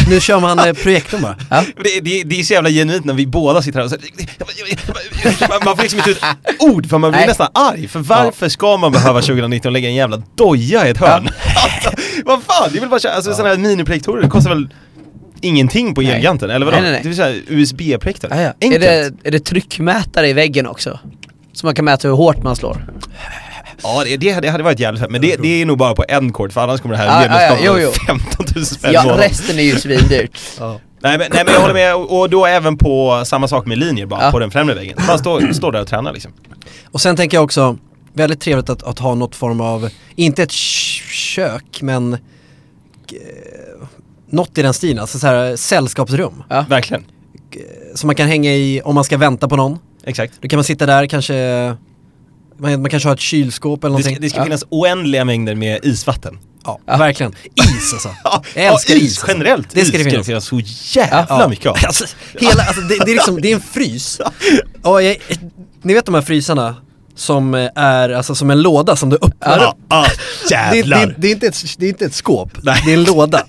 Nu kör man projekten bara. Ja. Det är så jävla genuint när vi båda sitter här och så här, man får liksom inte ut ord för man blir nästan arg. För varför ska man behöva 2019 lägga en jävla doja i ett hörn? Alltså, vad fan, jag vill bara köra, alltså sådana här miniprojektorer, det kostar väl ingenting på Elgiganten eller vadå? Det vill säga USB-projektor. Är det tryckmätare i väggen också? Så man kan mäta hur hårt man slår. Ja, det hade varit jävligt. Men det är nog bara på en kort. För annars kommer det här medlemskapet 15 000 spänn. Ja, resten är ju svindyrt. Nej, men jag håller med. Och då även på samma sak med linjer bara på den främre vägen. Man står där och tränar liksom. Och sen tänker jag också väldigt trevligt att ha något form av, inte ett kök, men något i den stilen. Alltså så här sällskapsrum. Ja. Verkligen. Som man kan hänga i om man ska vänta på någon. Exakt. Då kan man sitta där kanske... Man kanske har ett kylskåp eller någonting. Det ska finnas oändliga mängder med isvatten. Ja, verkligen. Is alltså. Jag älskar is. Generellt. Det ska det finnas så jävla mycket av. Alltså, det är liksom, det är en frys. Och ni vet de här frysarna som är alltså som en låda som du öppnar. Det är inte ett skåp. Nej. Det är en låda.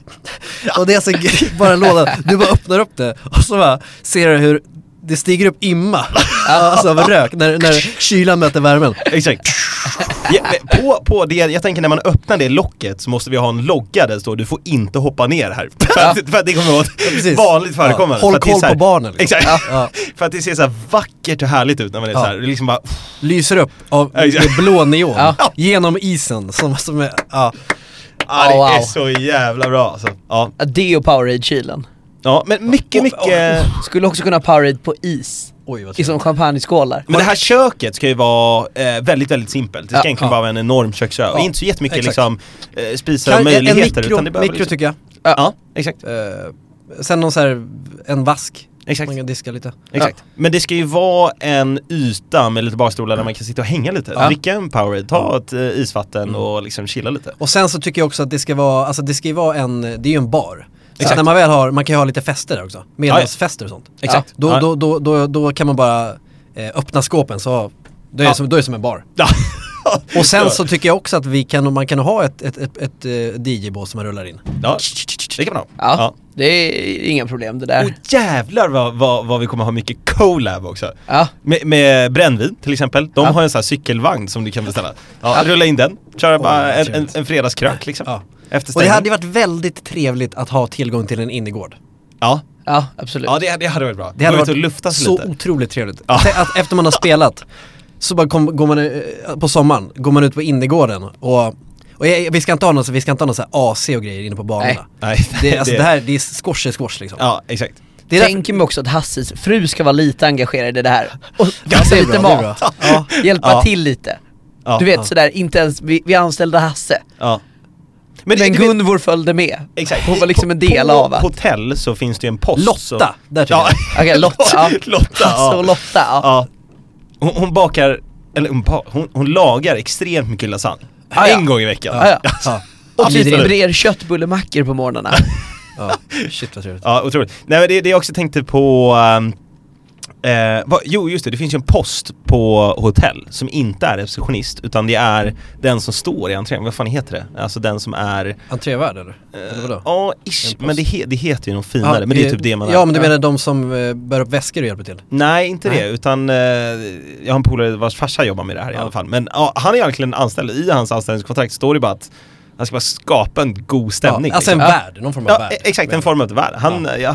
Och det är alltså bara en låda. Du bara öppnar upp det och så bara ser du hur det stiger upp imma alltså av rök när kylan möter värmen. Exakt. På det, jag tänker när man öppnar det locket så måste vi ha en logga där det står du får inte hoppa ner här. För att det kommer vara vanligt förekommande. Håll koll på barnen. Liksom. Exakt. För att det ser så här vackert och härligt ut när man är så här. Det liksom bara lyser upp av blå neon genom isen som är det är så jävla bra alltså. Ja. Det och Powerade-kylen. Ja, men mycket skulle också kunna ha Powerade på is. Oj, vad i som champagneskålar. Men det här köket ska ju vara väldigt, väldigt simpelt. Det ska egentligen vara en enorm köksö. Och inte så jättemycket liksom, spisar och möjligheter. En mikro tycker jag. Ja, exakt. Sen någon så här, en vask. Exakt. Man kan diska lite. Exakt. Ja. Men det ska ju vara en yta med lite barstolar där man kan sitta och hänga lite. Dricka en Powerade, ta ett isvatten och liksom chilla lite. Och sen så tycker jag också att det ska vara, alltså det ska ju vara en, det är ju en bar. Exakt. När man väl har, man kan ju ha lite fester där också. Medlemsfester och sånt. Exakt. Då kan man bara öppna skåpen så då är det som en bar. Och sen så tycker jag också att man kan ha ett DJ-bås som man rullar in. Ja. Det kan man ha. Ja. Det är inga problem det där. Och jävlar vad vi kommer ha mycket collab också. Ja. Med brännvin till exempel. De har en sån här cykelvagn som du kan beställa. Rulla in den. Köra bara en fredagskrök liksom. Ja. Och det hade varit väldigt trevligt att ha tillgång till en innergård. Ja, absolut. Ja, det hade varit bra. Det hade varit luftas så lite. Otroligt trevligt. Ja. Att efter man har spelat så bara går man på sommaren, går man ut på innergården och vi ska inte ha någon så här AC och grejer inne på banorna. Nej. Det här är skors liksom. Ja, exakt. Det tänker mig också att Hassis fru ska vara lite engagerad i det här. Och det är lite mat. Hjälpa till lite. Ja. Du vet sådär, inte ens vi anställde Hasse. Ja. Men Gunvor följde med. Exakt. Hon var liksom en del av det. På hotell så finns det ju en post. Lotta. Där tycker jag. Okej, Lotta. Lotta. Hon bakar, eller hon lagar extremt mycket lasagne. En gång i veckan. Och brer köttbullemackor på morgnarna. Shit vad trevligt. Ja, otroligt. Nej, men det jag också tänkte på... det finns ju en post på hotell som inte är receptionist utan det är den som står i entrén. Vad fan heter det? Alltså den som är entrévärd eller vadå? Ja, men det heter ju någon finare, men det är typ det man är. Ja, men du menar de som bär upp väskor och hjälper till? Nej, inte det, utan jag har en polare vars farsa jobbar med det här i alla fall. Men han är egentligen anställd, i hans anställningskontrakt står det bara att han ska bara skapa en god stämning. Alltså en värld, någon form av värld. Exakt, en form av värld.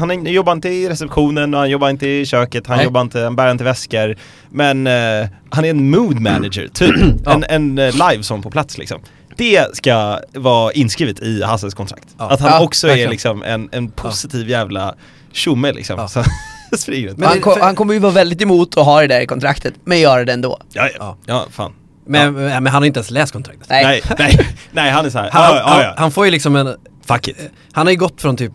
Han jobbar inte i receptionen och han jobbar inte i köket. Han bär inte väskor. Men han är en mood manager, typ. En live-sång på plats liksom. Det ska vara inskrivet i Hasses kontrakt. Att han också är liksom en positiv jävla tjomme liksom. Ja. Så, men han kommer ju vara väldigt emot att ha det där i kontraktet. Men gör det ändå. Ja, fan. Men han har inte ens läst kontraktet. Nej, han är så här. Han får ju liksom en fuck it. Han har ju gått från typ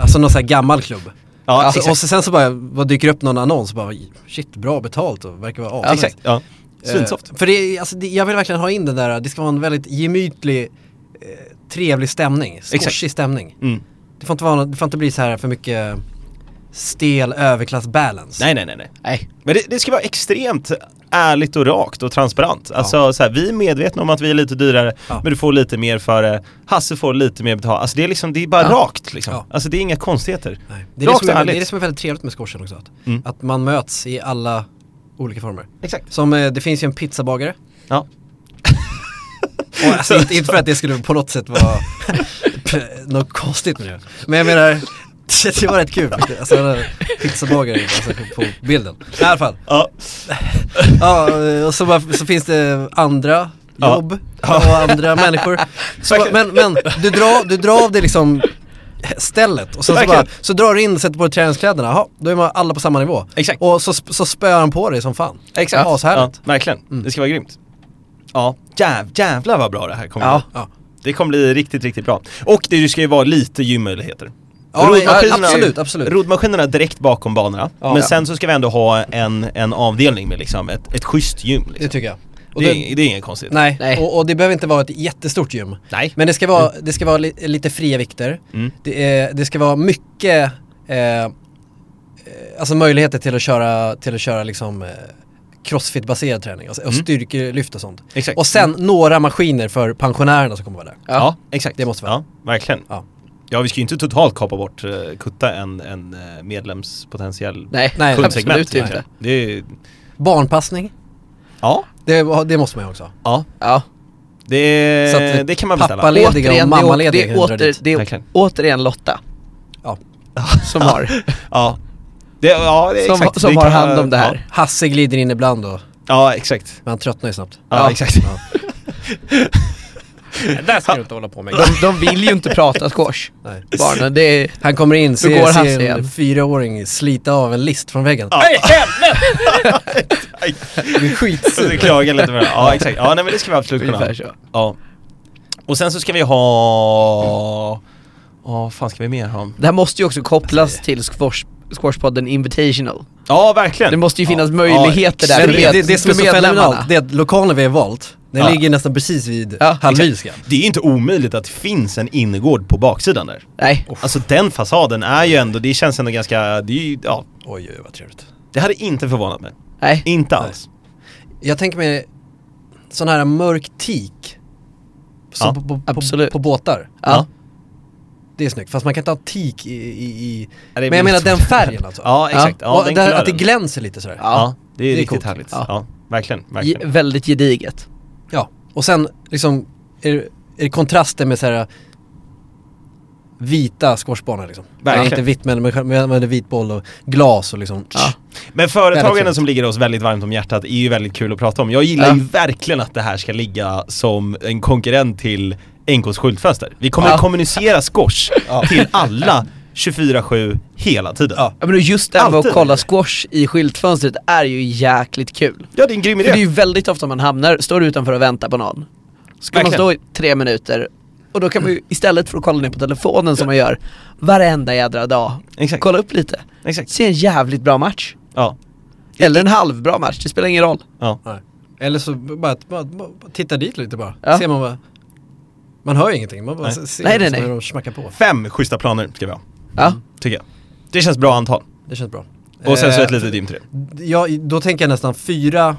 Alltså någon sån här gammal klubb. Ja, alltså, och sen så bara dyker upp någon annons bara, shit, bra betalt och verkar vara avsnitt. Exakt, ja. Svinsoft. För det, alltså, det, jag vill verkligen ha in den där, det ska vara en väldigt gemytlig, trevlig stämning. Skorsig stämning. Mm. Det får inte bli så här för mycket stel överklassbalance. Nej. Men det ska vara extremt ärligt och rakt och transparent. Alltså så här, vi är medvetna om att vi är lite dyrare, men du får lite mer för Hasse får lite mer betalt. Alltså det är liksom, det är bara rakt liksom. Alltså det är inga konstigheter. Nej. Det är det som är väldigt trevligt med Skårsvänner också, att man möts i alla olika former. Exakt. Som det finns ju en pizzabagare. Ja. Och alltså, inte för att det skulle på något sätt vara något konstigt med det. Men jag menar, det var rätt kul. Alltså den där pizzabagaren alltså, på bilden. I alla fall. Ja. Ja, och så finns det andra jobb och andra människor. Så, men du drar av det liksom stället och så drar du in och sätter på träningskläderna. Jaha, då är man alla på samma nivå. Exakt. Och så spöar han på dig som fan. Exakt. Ja, så härligt. Ja, verkligen. Mm. Det ska vara grymt. Ja, jävlar vad bra det här kommer bli. Det kommer bli riktigt, riktigt bra. Och det ska ju vara lite gymmöjligheter. Ja, absolut. Rodmaskinerna direkt bakom banorna. Ja, men sen så ska vi ändå ha en avdelning med liksom ett schysst gym. Liksom. Det tycker jag. Och det är inget konstigt. Nej. Och det behöver inte vara ett jättestort gym. Nej. Men det ska vara lite fria vikter. Mm. Det ska vara mycket alltså möjligheter till att köra liksom crossfit-baserad träning och styrkelyft och sånt. Exakt. Och sen några maskiner för pensionärerna som kommer vara där. Ja, exakt. Det måste vara. Ja, verkligen. Ja. Ja, vi ska ju inte totalt kapa bort kutta en medlemspotentiell kundsegment. Nej. Det är... Barnpassning? Ja. Det måste man ju också. Ja. Det kan man beställa. Pappalediga och mammalediga. Det är återigen Lotta. Ja. Som har. Ja. Som har hand om det här. Ja. Hasse glider in ibland då. Ja, exakt. Men han tröttnar ju snabbt. Ja. Exakt. Ja. Där ska du inte hålla på med. De vill ju inte prata skors. Nej. Barnen, han kommer in, ser en 4-åring slita av en list från väggen. Nej, jävlar! Skitsur. Klagar lite med det. Ja, exakt. Ja, nej, men det ska vi absolut kunna. Ja. Och sen så ska vi ha... fan ska vi mer ha? Det här måste ju också kopplas till Skårspodden Invitational. Ja, verkligen. Det måste ju finnas möjligheter där. Det som är så fenomenalt, det är att lokalen vi har valt, den ligger nästan precis vid Halvyskan. Det är ju inte omöjligt att det finns en innergård på baksidan där. Nej. Alltså den fasaden är ju ändå, det känns ändå ganska, det är ju, ja. Oj, vad trevligt. Det hade inte förvånat mig. Nej. Inte alls. Jag tänker mig sån här mörk teak på båtar. Ja. Det är snyggt, fast man kan inte ha teak i... Men jag menar den färgen alltså. Ja, exakt. Ja, och att det glänser lite sådär. Ja, det är riktigt coolt. Härligt. Ja, verkligen. Väldigt gediget. Ja, och sen liksom är det kontrasten med så här vita skårsbanor liksom. Verkligen. Ja, inte vitt men vit boll och glas och liksom. Ja. Men företagen som ligger oss väldigt varmt om hjärtat är ju väldigt kul att prata om. Jag gillar ju verkligen att det här ska ligga som en konkurrent till NK:s skyltfönster. Vi kommer att kommunicera skors till alla 24/7 hela tiden. Ja, men just det att kolla squash i skyltfönstret är ju jäkligt kul. Ja, det är en grym idé. För det är ju väldigt ofta man står utanför och väntar på någon. Ska man stå i 3 minuter och då kan man ju istället för att kolla ner på telefonen som man gör varenda jädra dag. Exakt. Kolla upp lite. Exakt. Se en jävligt bra match. Ja. Eller en halvbra match, det spelar ingen roll. Ja. Eller så bara titta dit lite bara. Ja. Ser man bara. Man hör ju ingenting. Man bara ser hur de smackar på. 5 schyssta planer ska vi ha. Ja, tycker jag. Det känns bra antal. Det känns bra. Och sen så ett litet gym till det. Ja, då tänker jag nästan 4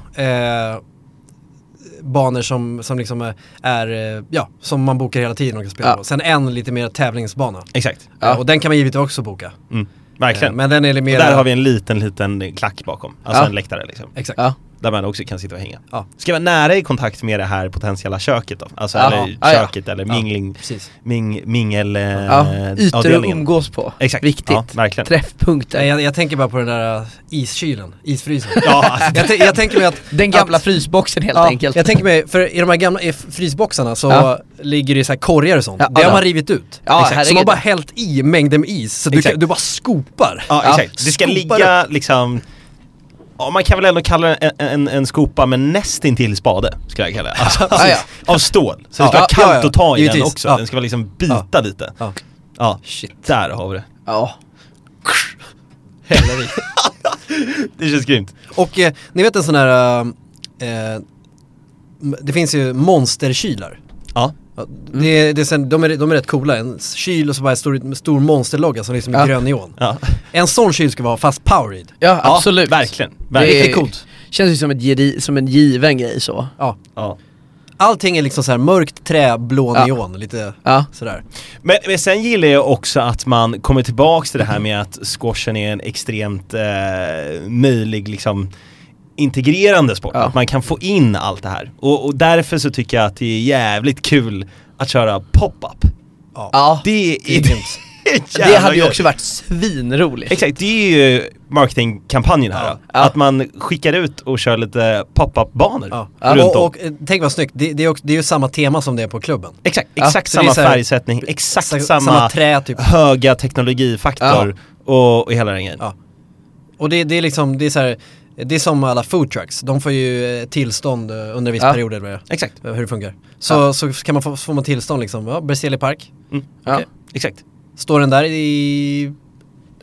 banor som liksom är som man bokar hela tiden och kan spela på. Sen en lite mer tävlingsbana. Exakt. Ja. Och den kan man givetvis också boka. Mm. Verkligen. Men den är lite mer... Och där har vi en liten klack bakom. Alltså en läktare liksom. Exakt. Ja. Där man också kan sitta och hänga. Ja. Ska vara nära i kontakt med det här potentiella köket då. Alltså eller mingling, mingel. Ytor att umgås på. Exakt. Viktigt. Ja, träffpunkter. Jag tänker bara på den där iskylen, isfrysen. Jag tänker mig att den gamla frysboxen helt enkelt. Jag tänker mig, för i de här gamla frysboxarna så ligger det så här korgar och sånt. Ja, det har man rivit ut. Ja, exakt. Så man bara hällt i mängden med is så du bara skopar. Ja, exakt. Det ska ligga liksom. Ja, man kan väl ändå kalla det en skopa med nästintill spade, skulle jag kalla det. Alltså, av stål. Så det ska vara kallt att ta i den också. Den ska vara liksom bita lite. Ja, shit. Där har vi det. Ja. Häller i. Det känns grymt. Och ni vet en sån här... det finns ju monsterkylar. Ja. Mm. De är rätt coola. En kyl och så bara stor monsterlogga som liksom är grön neon. Ja. En sån kyl ska vara fast Powerade. Ja, absolut. Ja, verkligen. Det är coolt. Känns ju som en given grej så. Ja. Ja. Allting är liksom så här mörkt trä, blå neon, lite sådär. Men sen gillar jag också att man kommer tillbaka till det här med att squashen är en extremt möjlig liksom integrerande sport. Att man kan få in allt det här. Och därför så tycker jag att det är jävligt kul att köra pop-up. Ja. Det hade ju också varit svinroligt. Exakt, det är ju marketingkampanjen här. Ja. Att man skickar ut och kör lite pop-up-banor runt om. Och tänk vad snyggt, det är ju samma tema som det är på klubben. Exakt samma färgsättning, exakt samma trä, typ. Höga teknologifaktor och hela den grejen. Ja. Och det är liksom, det är så här... Det är som alla food trucks. De får ju tillstånd under vissa perioder. Exakt. Hur det funkar. Så kan man få man tillstånd liksom. Ja, Berselipark. Mm. Okay. Ja, exakt. Står den där i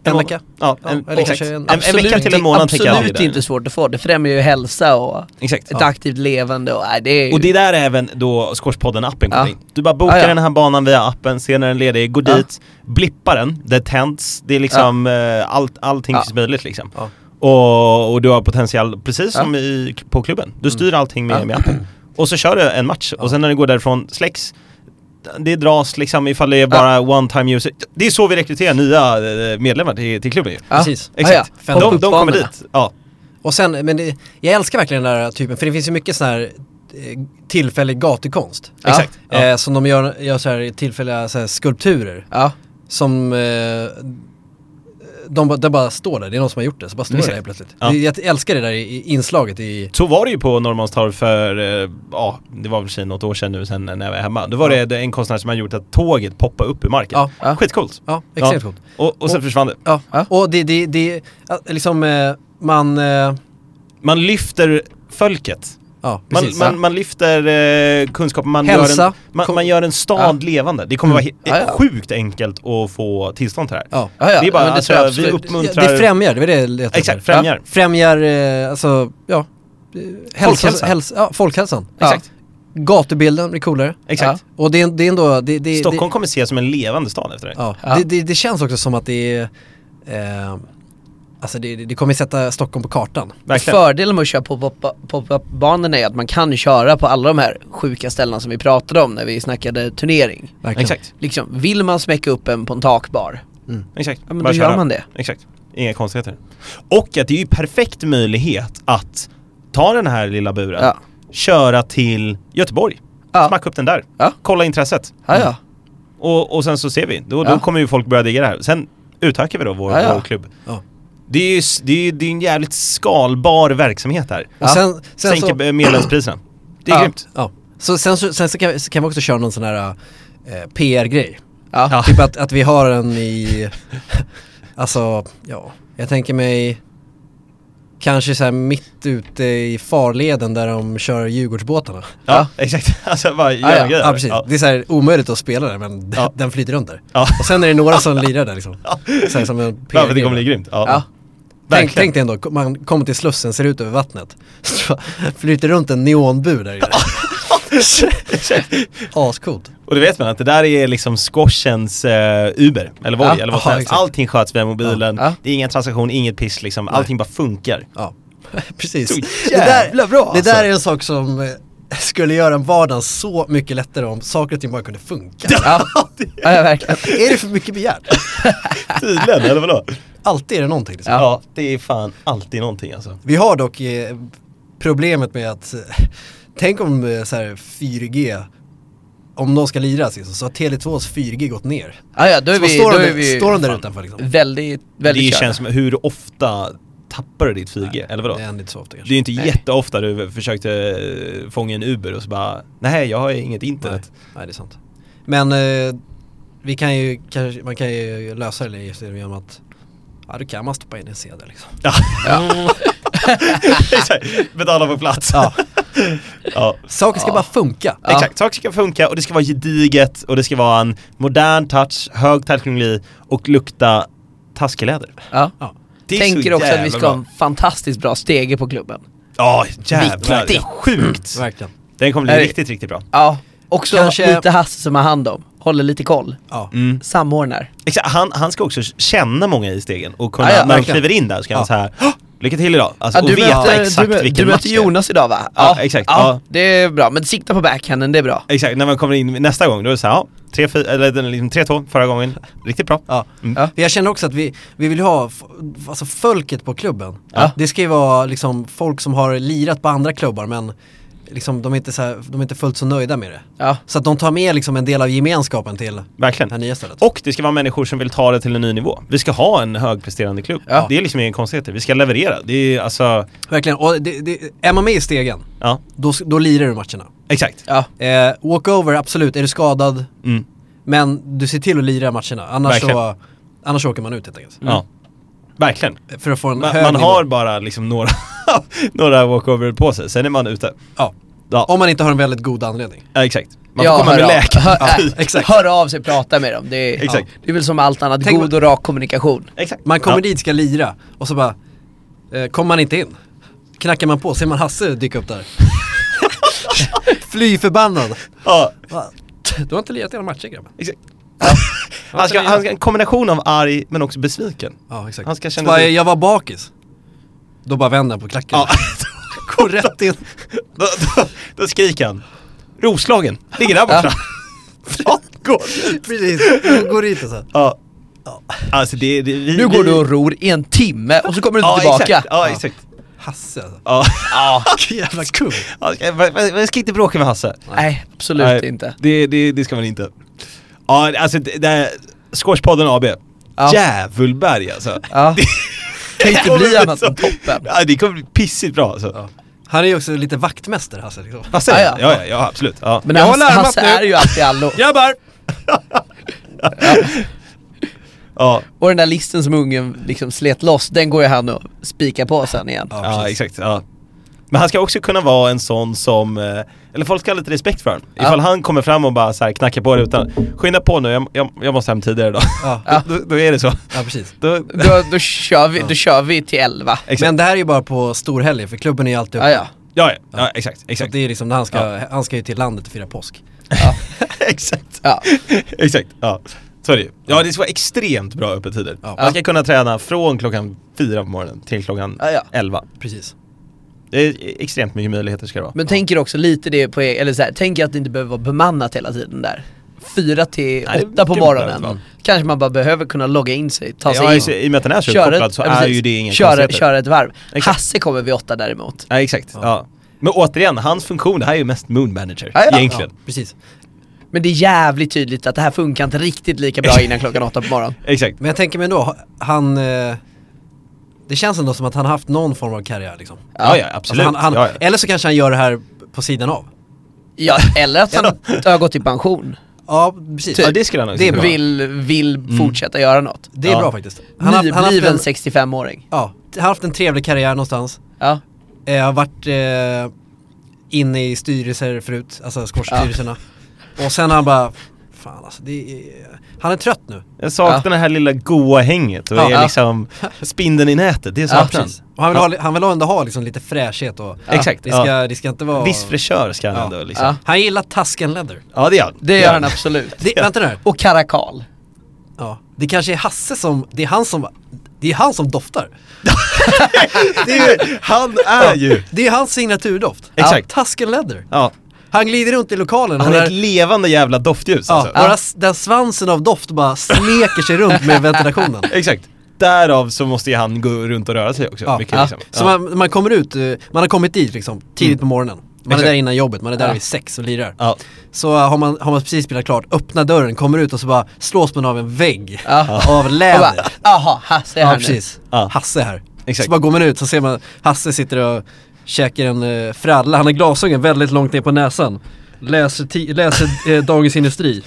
en vecka? Ja, en vecka till en månad. Absolut inte svårt att få. Det främjar ju hälsa och ett aktivt levande. Och det är där även då Skårspodden-appen kommer in. Du bara bokar den här banan via appen, ser när den ledig, går dit, blippar den, det tänds. Det är liksom allting finns möjligt liksom. Ja. Och du har potential precis som på klubben. Du styr allting med appen. Och så kör du en match. Och sen när du går därifrån släcks. Det dras liksom ifall det är bara one time user. Det är så vi rekryterar nya medlemmar till klubben. Precis. Exakt. De kommer dit. Ja. Och sen, men jag älskar verkligen den där typen. För det finns ju mycket sån här tillfällig gatukonst. Exakt. Som de gör så här tillfälliga så här skulpturer. Som... De bara står där, det är någon som har gjort det. Så bara står det där plötsligt. Jag älskar det där inslaget i... Så var det ju på Normans torg för det var väl något år sedan nu sen när jag var hemma. Då var det en konstnär som har gjort att tåget poppar upp i marken. Skitcoolt. Ja, extremt coolt. Och sen försvann det. Och det liksom man lyfter folket. Ja, man lyfter kunskapen, man gör en stad levande. Det kommer vara sjukt enkelt att få tillstånd till det här. Det är bara vi uppmuntrar. Det främjar, det är det. Exakt, främjar alltså folkhälsan. Exakt. Gatubilden blir coolare. Exakt. Och det är ändå Stockholm kommer ses som en levande stad efter det. Ja. Det känns också som att det är alltså det kommer sätta Stockholm på kartan. Fördelen med att köra på pop-up-banorna är att man kan köra på alla de här sjuka ställena som vi pratade om när vi snackade turnering. Exakt. Liksom, vill man smäcka upp en på en takbar? Mm. Exakt. Ja, men då gör man det. Exakt. Inga konstigheter. Och att det är ju perfekt möjlighet att ta den här lilla buren, köra till Göteborg, smacka upp den där, kolla intresset. Ja. Och sen så ser vi. Då kommer ju folk börja digga det här. Sen utökar vi då vår klubb. Ja. Det är en jävligt skalbar verksamhet här. Och sen sänker medlemspriserna. Det är grymt. Ja. Så sen kan vi också köra någon sån här PR-grej. Ja. Typ att vi har en i... alltså, jag tänker mig... Kanske så här mitt ute i farleden där de kör Djurgårdsbåtarna. Ja, exakt. Alltså bara grejer. Ja, precis. Ja. Det är så här omöjligt att spela där, men den flyter runt där. Ja. Och sen är det några som lirar där liksom. Så här, som en PR-grej. Ja, det kommer bli grymt. Ja. Tänk dig ändå, man kommer till Slussen, ser ut över vattnet. Så flyter runt en neonbur där. Ascoolt. Och du vet man att det där är liksom Squashens Uber eller Voi eller vad som helst. Allting sköts via mobilen. Det är ingen transaktion, inget piss liksom. Allting bara funkar. Ja. Precis. Så jävla bra. Det där är en sak som skulle göra en vardag så mycket lättare om saker och ting bara kunde funka. Ja, verkligen. Är det för mycket begärt? Tydligen, eller vadå? Alltid är det någonting liksom. Ja, det är fan alltid någonting alltså. Vi har dock problemet med att tänk om så här 4G, om de ska lira sig så har Tele2s 4G gått ner. Står de där utanför liksom? Väldigt, väldigt. Det känns som hur ofta tappar du ditt 4G, eller vadå? Det är inte så ofta kanske. Det är inte jätteofta du försökte fånga en Uber och så bara, nej jag har inget internet. Nej, det är sant. Men man kan ju lösa det just genom att du kan man stoppa in en CD liksom. Betala på plats. Ja. Saker ska bara funka. Ja. Exakt, saker ska funka och det ska vara gediget och det ska vara en modern touch, hög tillgänglighet och lukta taskeläder. Ja. Ja. Tänker också att vi ska ha en fantastiskt bra stege på klubben. Ja, jävlar. Viktigt. Sjukt. Verkligen. Den kommer bli riktigt, riktigt bra. Ja. Också kanske lite Hasse som har hand om. Håller lite koll. Ja. Mm. Samordnar. Exakt, han ska också känna många i stegen och kunna, när han kliver in där så kan han så här... Lycka till idag. Alltså, och veta exakt vilken match det är. Du möter Jonas idag, va? Ja, exakt. Ja. Det är bra, men sikta på backhanden, det är bra. Exakt, när man kommer in nästa gång, då är det så här, 3-2 förra gången. Riktigt bra. Ja. Mm. Ja. Jag känner också att vi vill ha alltså folket på klubben. Ja. Det ska ju vara liksom folk som har lirat på andra klubbar, men liksom, de är inte fullt så nöjda med det. Ja. Så att de tar med liksom en del av gemenskapen till det nya stället. Och det ska vara människor som vill ta det till en ny nivå. Vi ska ha en högpresterande klubb. Ja. Det är liksom ingen konstighet. Vi ska leverera. Det är alltså... Verkligen. Och är man med i stegen, då lirar du matcherna. Exakt. Ja. Walkover, absolut. Är du skadad? Mm. Men du ser till att lira matcherna. Annars åker man ut helt enkelt. Mm. Ja. Verkligen. För att få en hög nivå. Har bara liksom några walkover på sig. Sen är man ute. Ja. Ja. Om man inte har en väldigt god anledning. Ja, exakt. Man får komma med läkare. Hör av sig, prata med dem. Det är väl som allt annat. Tänk god och rak kommunikation. Exakt. Man kommer dit, ska lira. Och så bara, kommer man inte in. Knackar man på, ser man Hasse dyka upp där. Fly förbannad. Ja. Du har inte lirat hela matchen, grabben. Exakt. Ja. Han ska en kombination av arg men också besviken. Ja, exakt. Han ska känna jag var bakis. Då bara vänder på klacken. Ja. Går rätt in. Då skriker han. Roslagen ligger där borta. Ja. Går hit och så. Ja. Alltså nu går du och ror i en timme och så kommer du inte tillbaka. Exakt. Ja, exakt. Hasse. Ja. Jävla kung. Jag ska inte bråka med Hasse. Nej, absolut inte. Det ska man inte. Ja, alltså Skårspodden AB. Ja. Jävulberg alltså. Ja. Det kan inte bli annat än toppen. Ja, det kommer bli pissigt bra alltså. Ja. Han är ju också lite vaktmästare Hasse liksom. Ja, absolut. Ja. Men Hasse är ju alltid allo. Jabbar! Ja. Och den där listen som ungen liksom slet loss, den går ju han och spikar på sen igen. Ja, exakt. Ja. Men han ska också kunna vara en sån som... Eller folk ska ha lite respekt för honom. Ja. Ifall han kommer fram och bara så här knackar på det utan... Skynda på nu, jag måste hem tidigare då. Ja. Då är det så. Ja, precis. Då kör vi till 11. Exakt. Men det här är ju bara på storhelg, för klubben är ju alltid uppe. Ja, exakt. Så det är liksom när han ska ju till landet och fira påsk. Ja. Exakt. Ja. Exakt, ja. Så är det ju. Ja, det ska vara extremt bra öppettider. Ja. Man ska kunna träna från klockan 4 på morgonen till klockan 11. Precis. Det är extremt mycket möjligheter ska det vara. Men tänker också lite det på eller så här, tänker att det inte behöver vara bemannat hela tiden där. 4-8 på morgonen. Kanske man bara behöver kunna logga in sig, ta sig in. I och med att den är köpkopplad så är ju det ingen konstigheter. Köra ett varv. Exakt. Hasse kommer vid 8 däremot. Ja, exakt. Ja. Men återigen, hans funktion, det här är ju mest moon manager egentligen. Ja, precis. Men det är jävligt tydligt att det här funkar inte riktigt lika bra innan klockan 8 på morgonen. Exakt. Men jag tänker mig då, han... Det känns ändå som att han har haft någon form av karriär liksom. Ja, absolut. Alltså han. Eller så kanske han gör det här på sidan av. Ja, eller att han har gått i pension. Ja, precis. Typ. Ja, det skulle han också. Det vill fortsätta göra något. Det är bra faktiskt. Han har blivit en 65-åring. Ja, han har haft en trevlig karriär någonstans. Ja. Har varit inne i styrelser förut, alltså skårsstyrelserna. Ja. Och sen han bara... Fan, alltså, han är trött nu. Jag saknar den här lilla goa hänget och är liksom spindeln i nätet. Det är så. Och han vill ändå ha liksom lite fräschhet och exakt. Det ska inte vara viss fräschör ska han ändå liksom. Han gillar tasken leather. Ja, det gör han. Det gör han absolut. Vänta nu. Och karakal. Ja, det kanske är Hasse som det är han som doftar. Det är hans signaturdoft. Exakt. Tasken leather. Ja. Han glider runt i lokalen. Han är ett levande jävla doftljus. Ja, alltså. Den svansen av doft bara smeker sig runt med ventilationen. Exakt. Därav så måste ju han gå runt och röra sig också. Liksom. Så man kommer ut, man har kommit dit liksom, tidigt på morgonen. Man är där innan jobbet, man är där vid 6 och lirar. Ja. Så har man precis spelat klart, öppnar dörren, kommer ut och så bara slås man av en vägg av läder. Jaha, Hasse är här precis. Nu. Hasse är här. Exakt. Så bara går man ut så ser man Hasse sitter och... Käkar en fradla. Han har glasögon väldigt långt ner på näsan. Läser Dagens Industri.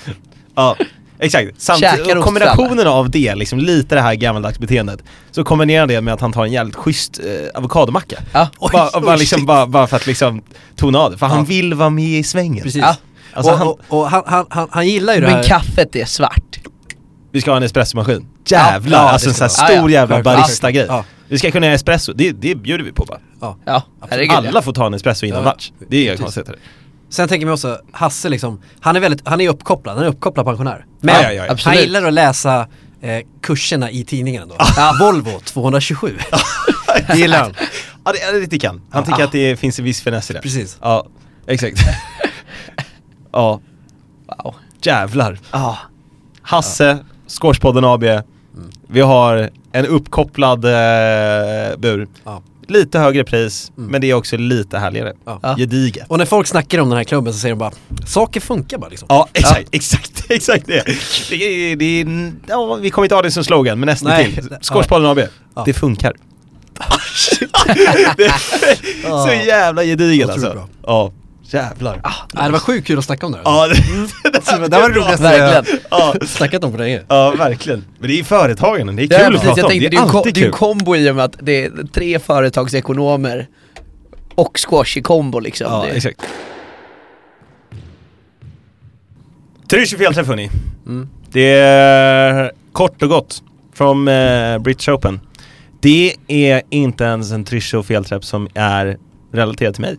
Ja. Exakt. Samt kombinationen av det, liksom lite det här gammaldags beteendet, så kombinerar det med att han tar en jävligt schysst avokadomacka. Ja. Bara för att liksom tona av det. För han vill vara med i svängen. Precis. Ja. Alltså han gillar ju det här. Men kaffet är svart. Vi ska ha en espressomaskin. Jävlar, alltså en sån här stor jävla barista-grej. Ja. Vi ska kunna göra espresso, det bjuder vi på bara. Ja. Alla får ta en espresso innan match. Det är konstigt. Sen tänker jag också, Hasse liksom, han är uppkopplad, pensionär. Men han gillar att läsa kurserna i tidningen då. Volvo 227. Det gillar han. Ja, det kan. Han tycker att det finns en viss finess i det. Precis. Ja, exakt. Ja. Wow. Jävlar. Ja. Hasse, Skårspodden AB. Vi har en uppkopplad bur. Ja. Lite högre pris, men det är också lite härligare. Ja. Gediget. Och när folk snackar om den här klubben så säger de bara, saker funkar bara liksom. Ja, exakt det. Det vi kommer inte ha det som slogan, men nästan till. Skårspaden AB. Ja. Det funkar. Det är så jävla gediget alltså. Ja. Jävlar. Det var sjukt kul att snacka om det. Ja, det var det roligaste. Verkligen. Snackat om på det. Ja, verkligen. Men det är företagen. Det är kul att prata om. Det är alltid kul. Det är en kombo i och med att det är tre företagsekonomer och squash i kombo liksom. Ja, exakt. Trysch i felträff, hörni. Det är kort och gott från British Open. Det är inte ens en trysch och felträff som är relaterad till mig.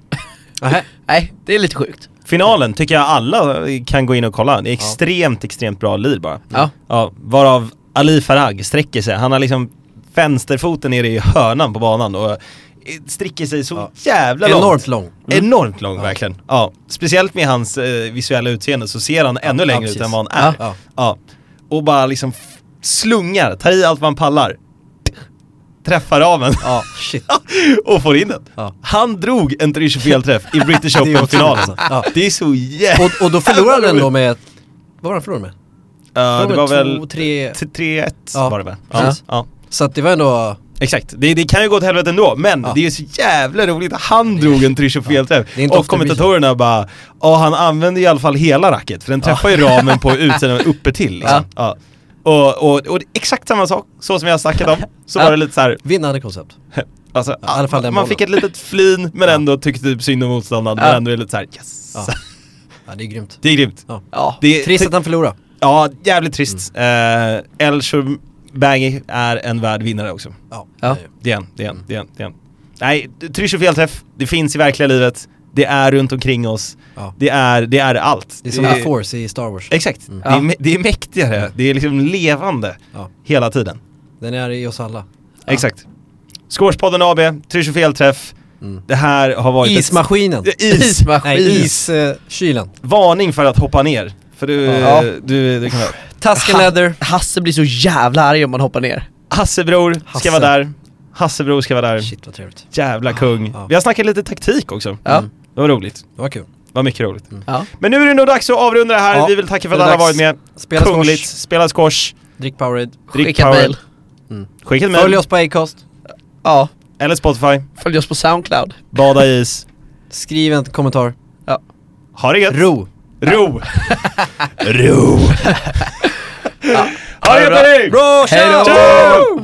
Nej, det är lite sjukt. Finalen tycker jag alla kan gå in och kolla. Det är extremt bra liv bara. Ja, varav Ali Farag sträcker sig. Han har liksom vänsterfoten nere i hörnan på banan och sträcker sig så jävla långt. Enormt lång verkligen. Ja, speciellt med hans visuella utseende så ser han ännu längre ut än vad han är. Ja. Och bara liksom slungar, tar i allt man pallar. Träffar ramen och får in den. Han drog en felträff i British Open-finalen. Det är så jävla... Och då förlorade han då med... Vad var han förlorade med? Det var väl 3-1 var det väl. Ja. Så att det var ändå... Exakt, det kan ju gå till helvete ändå. Men det är ju så jävla roligt. Han drog en felträff. Och kommentatorerna bara... han använde i alla fall hela racket. För den träffar ju ramen på utsidan uppe till. Liksom. Ja. Och exakt samma sak, så som jag snackade om. Så var det lite så här vinnande koncept. Alltså, i alla fall man fick ett litet flin, men ändå tyckte typ synd om motståndaren. Men ändå är det lite så här, yes. Det är grymt. Trist att han förlorar. Ja, jävligt trist. Elgiganten är en värd vinnare också. Det är en. Nej, trysch och felträff. Det finns i verkliga livet. Det är runt omkring oss. Ja. Det är allt. Det är som en force i Star Wars. Exakt. Det är mäktigare. Det är liksom levande hela tiden. Den är i oss alla. Ja. Exakt. Skårspodden AB, trysch och felträff. Det här har varit... Ismaskinen. Iskylan. Varning för att hoppa ner. För du det kan vara... Taskenläder. Hasse blir så jävla arg om man hoppar ner. Hassebror ska vara där. Shit, vad trevligt. Jävla kung. Vi har snackat lite taktik också. Det var roligt. Det var kul. Det var mycket roligt. Men nu är det nog dags att avrunda det här. Vi vill tacka för att alla har varit med. Spela kungligt. Skors. Spela squash. Drick Powerade. Skicka mail. Skicka mail. Följ oss på Acast. Ja. Eller Spotify. Följ oss på Soundcloud. Bada i is. Skriv en kommentar. Ja. Ha det gött. Ro. Ro. Ha det gött. Hej då.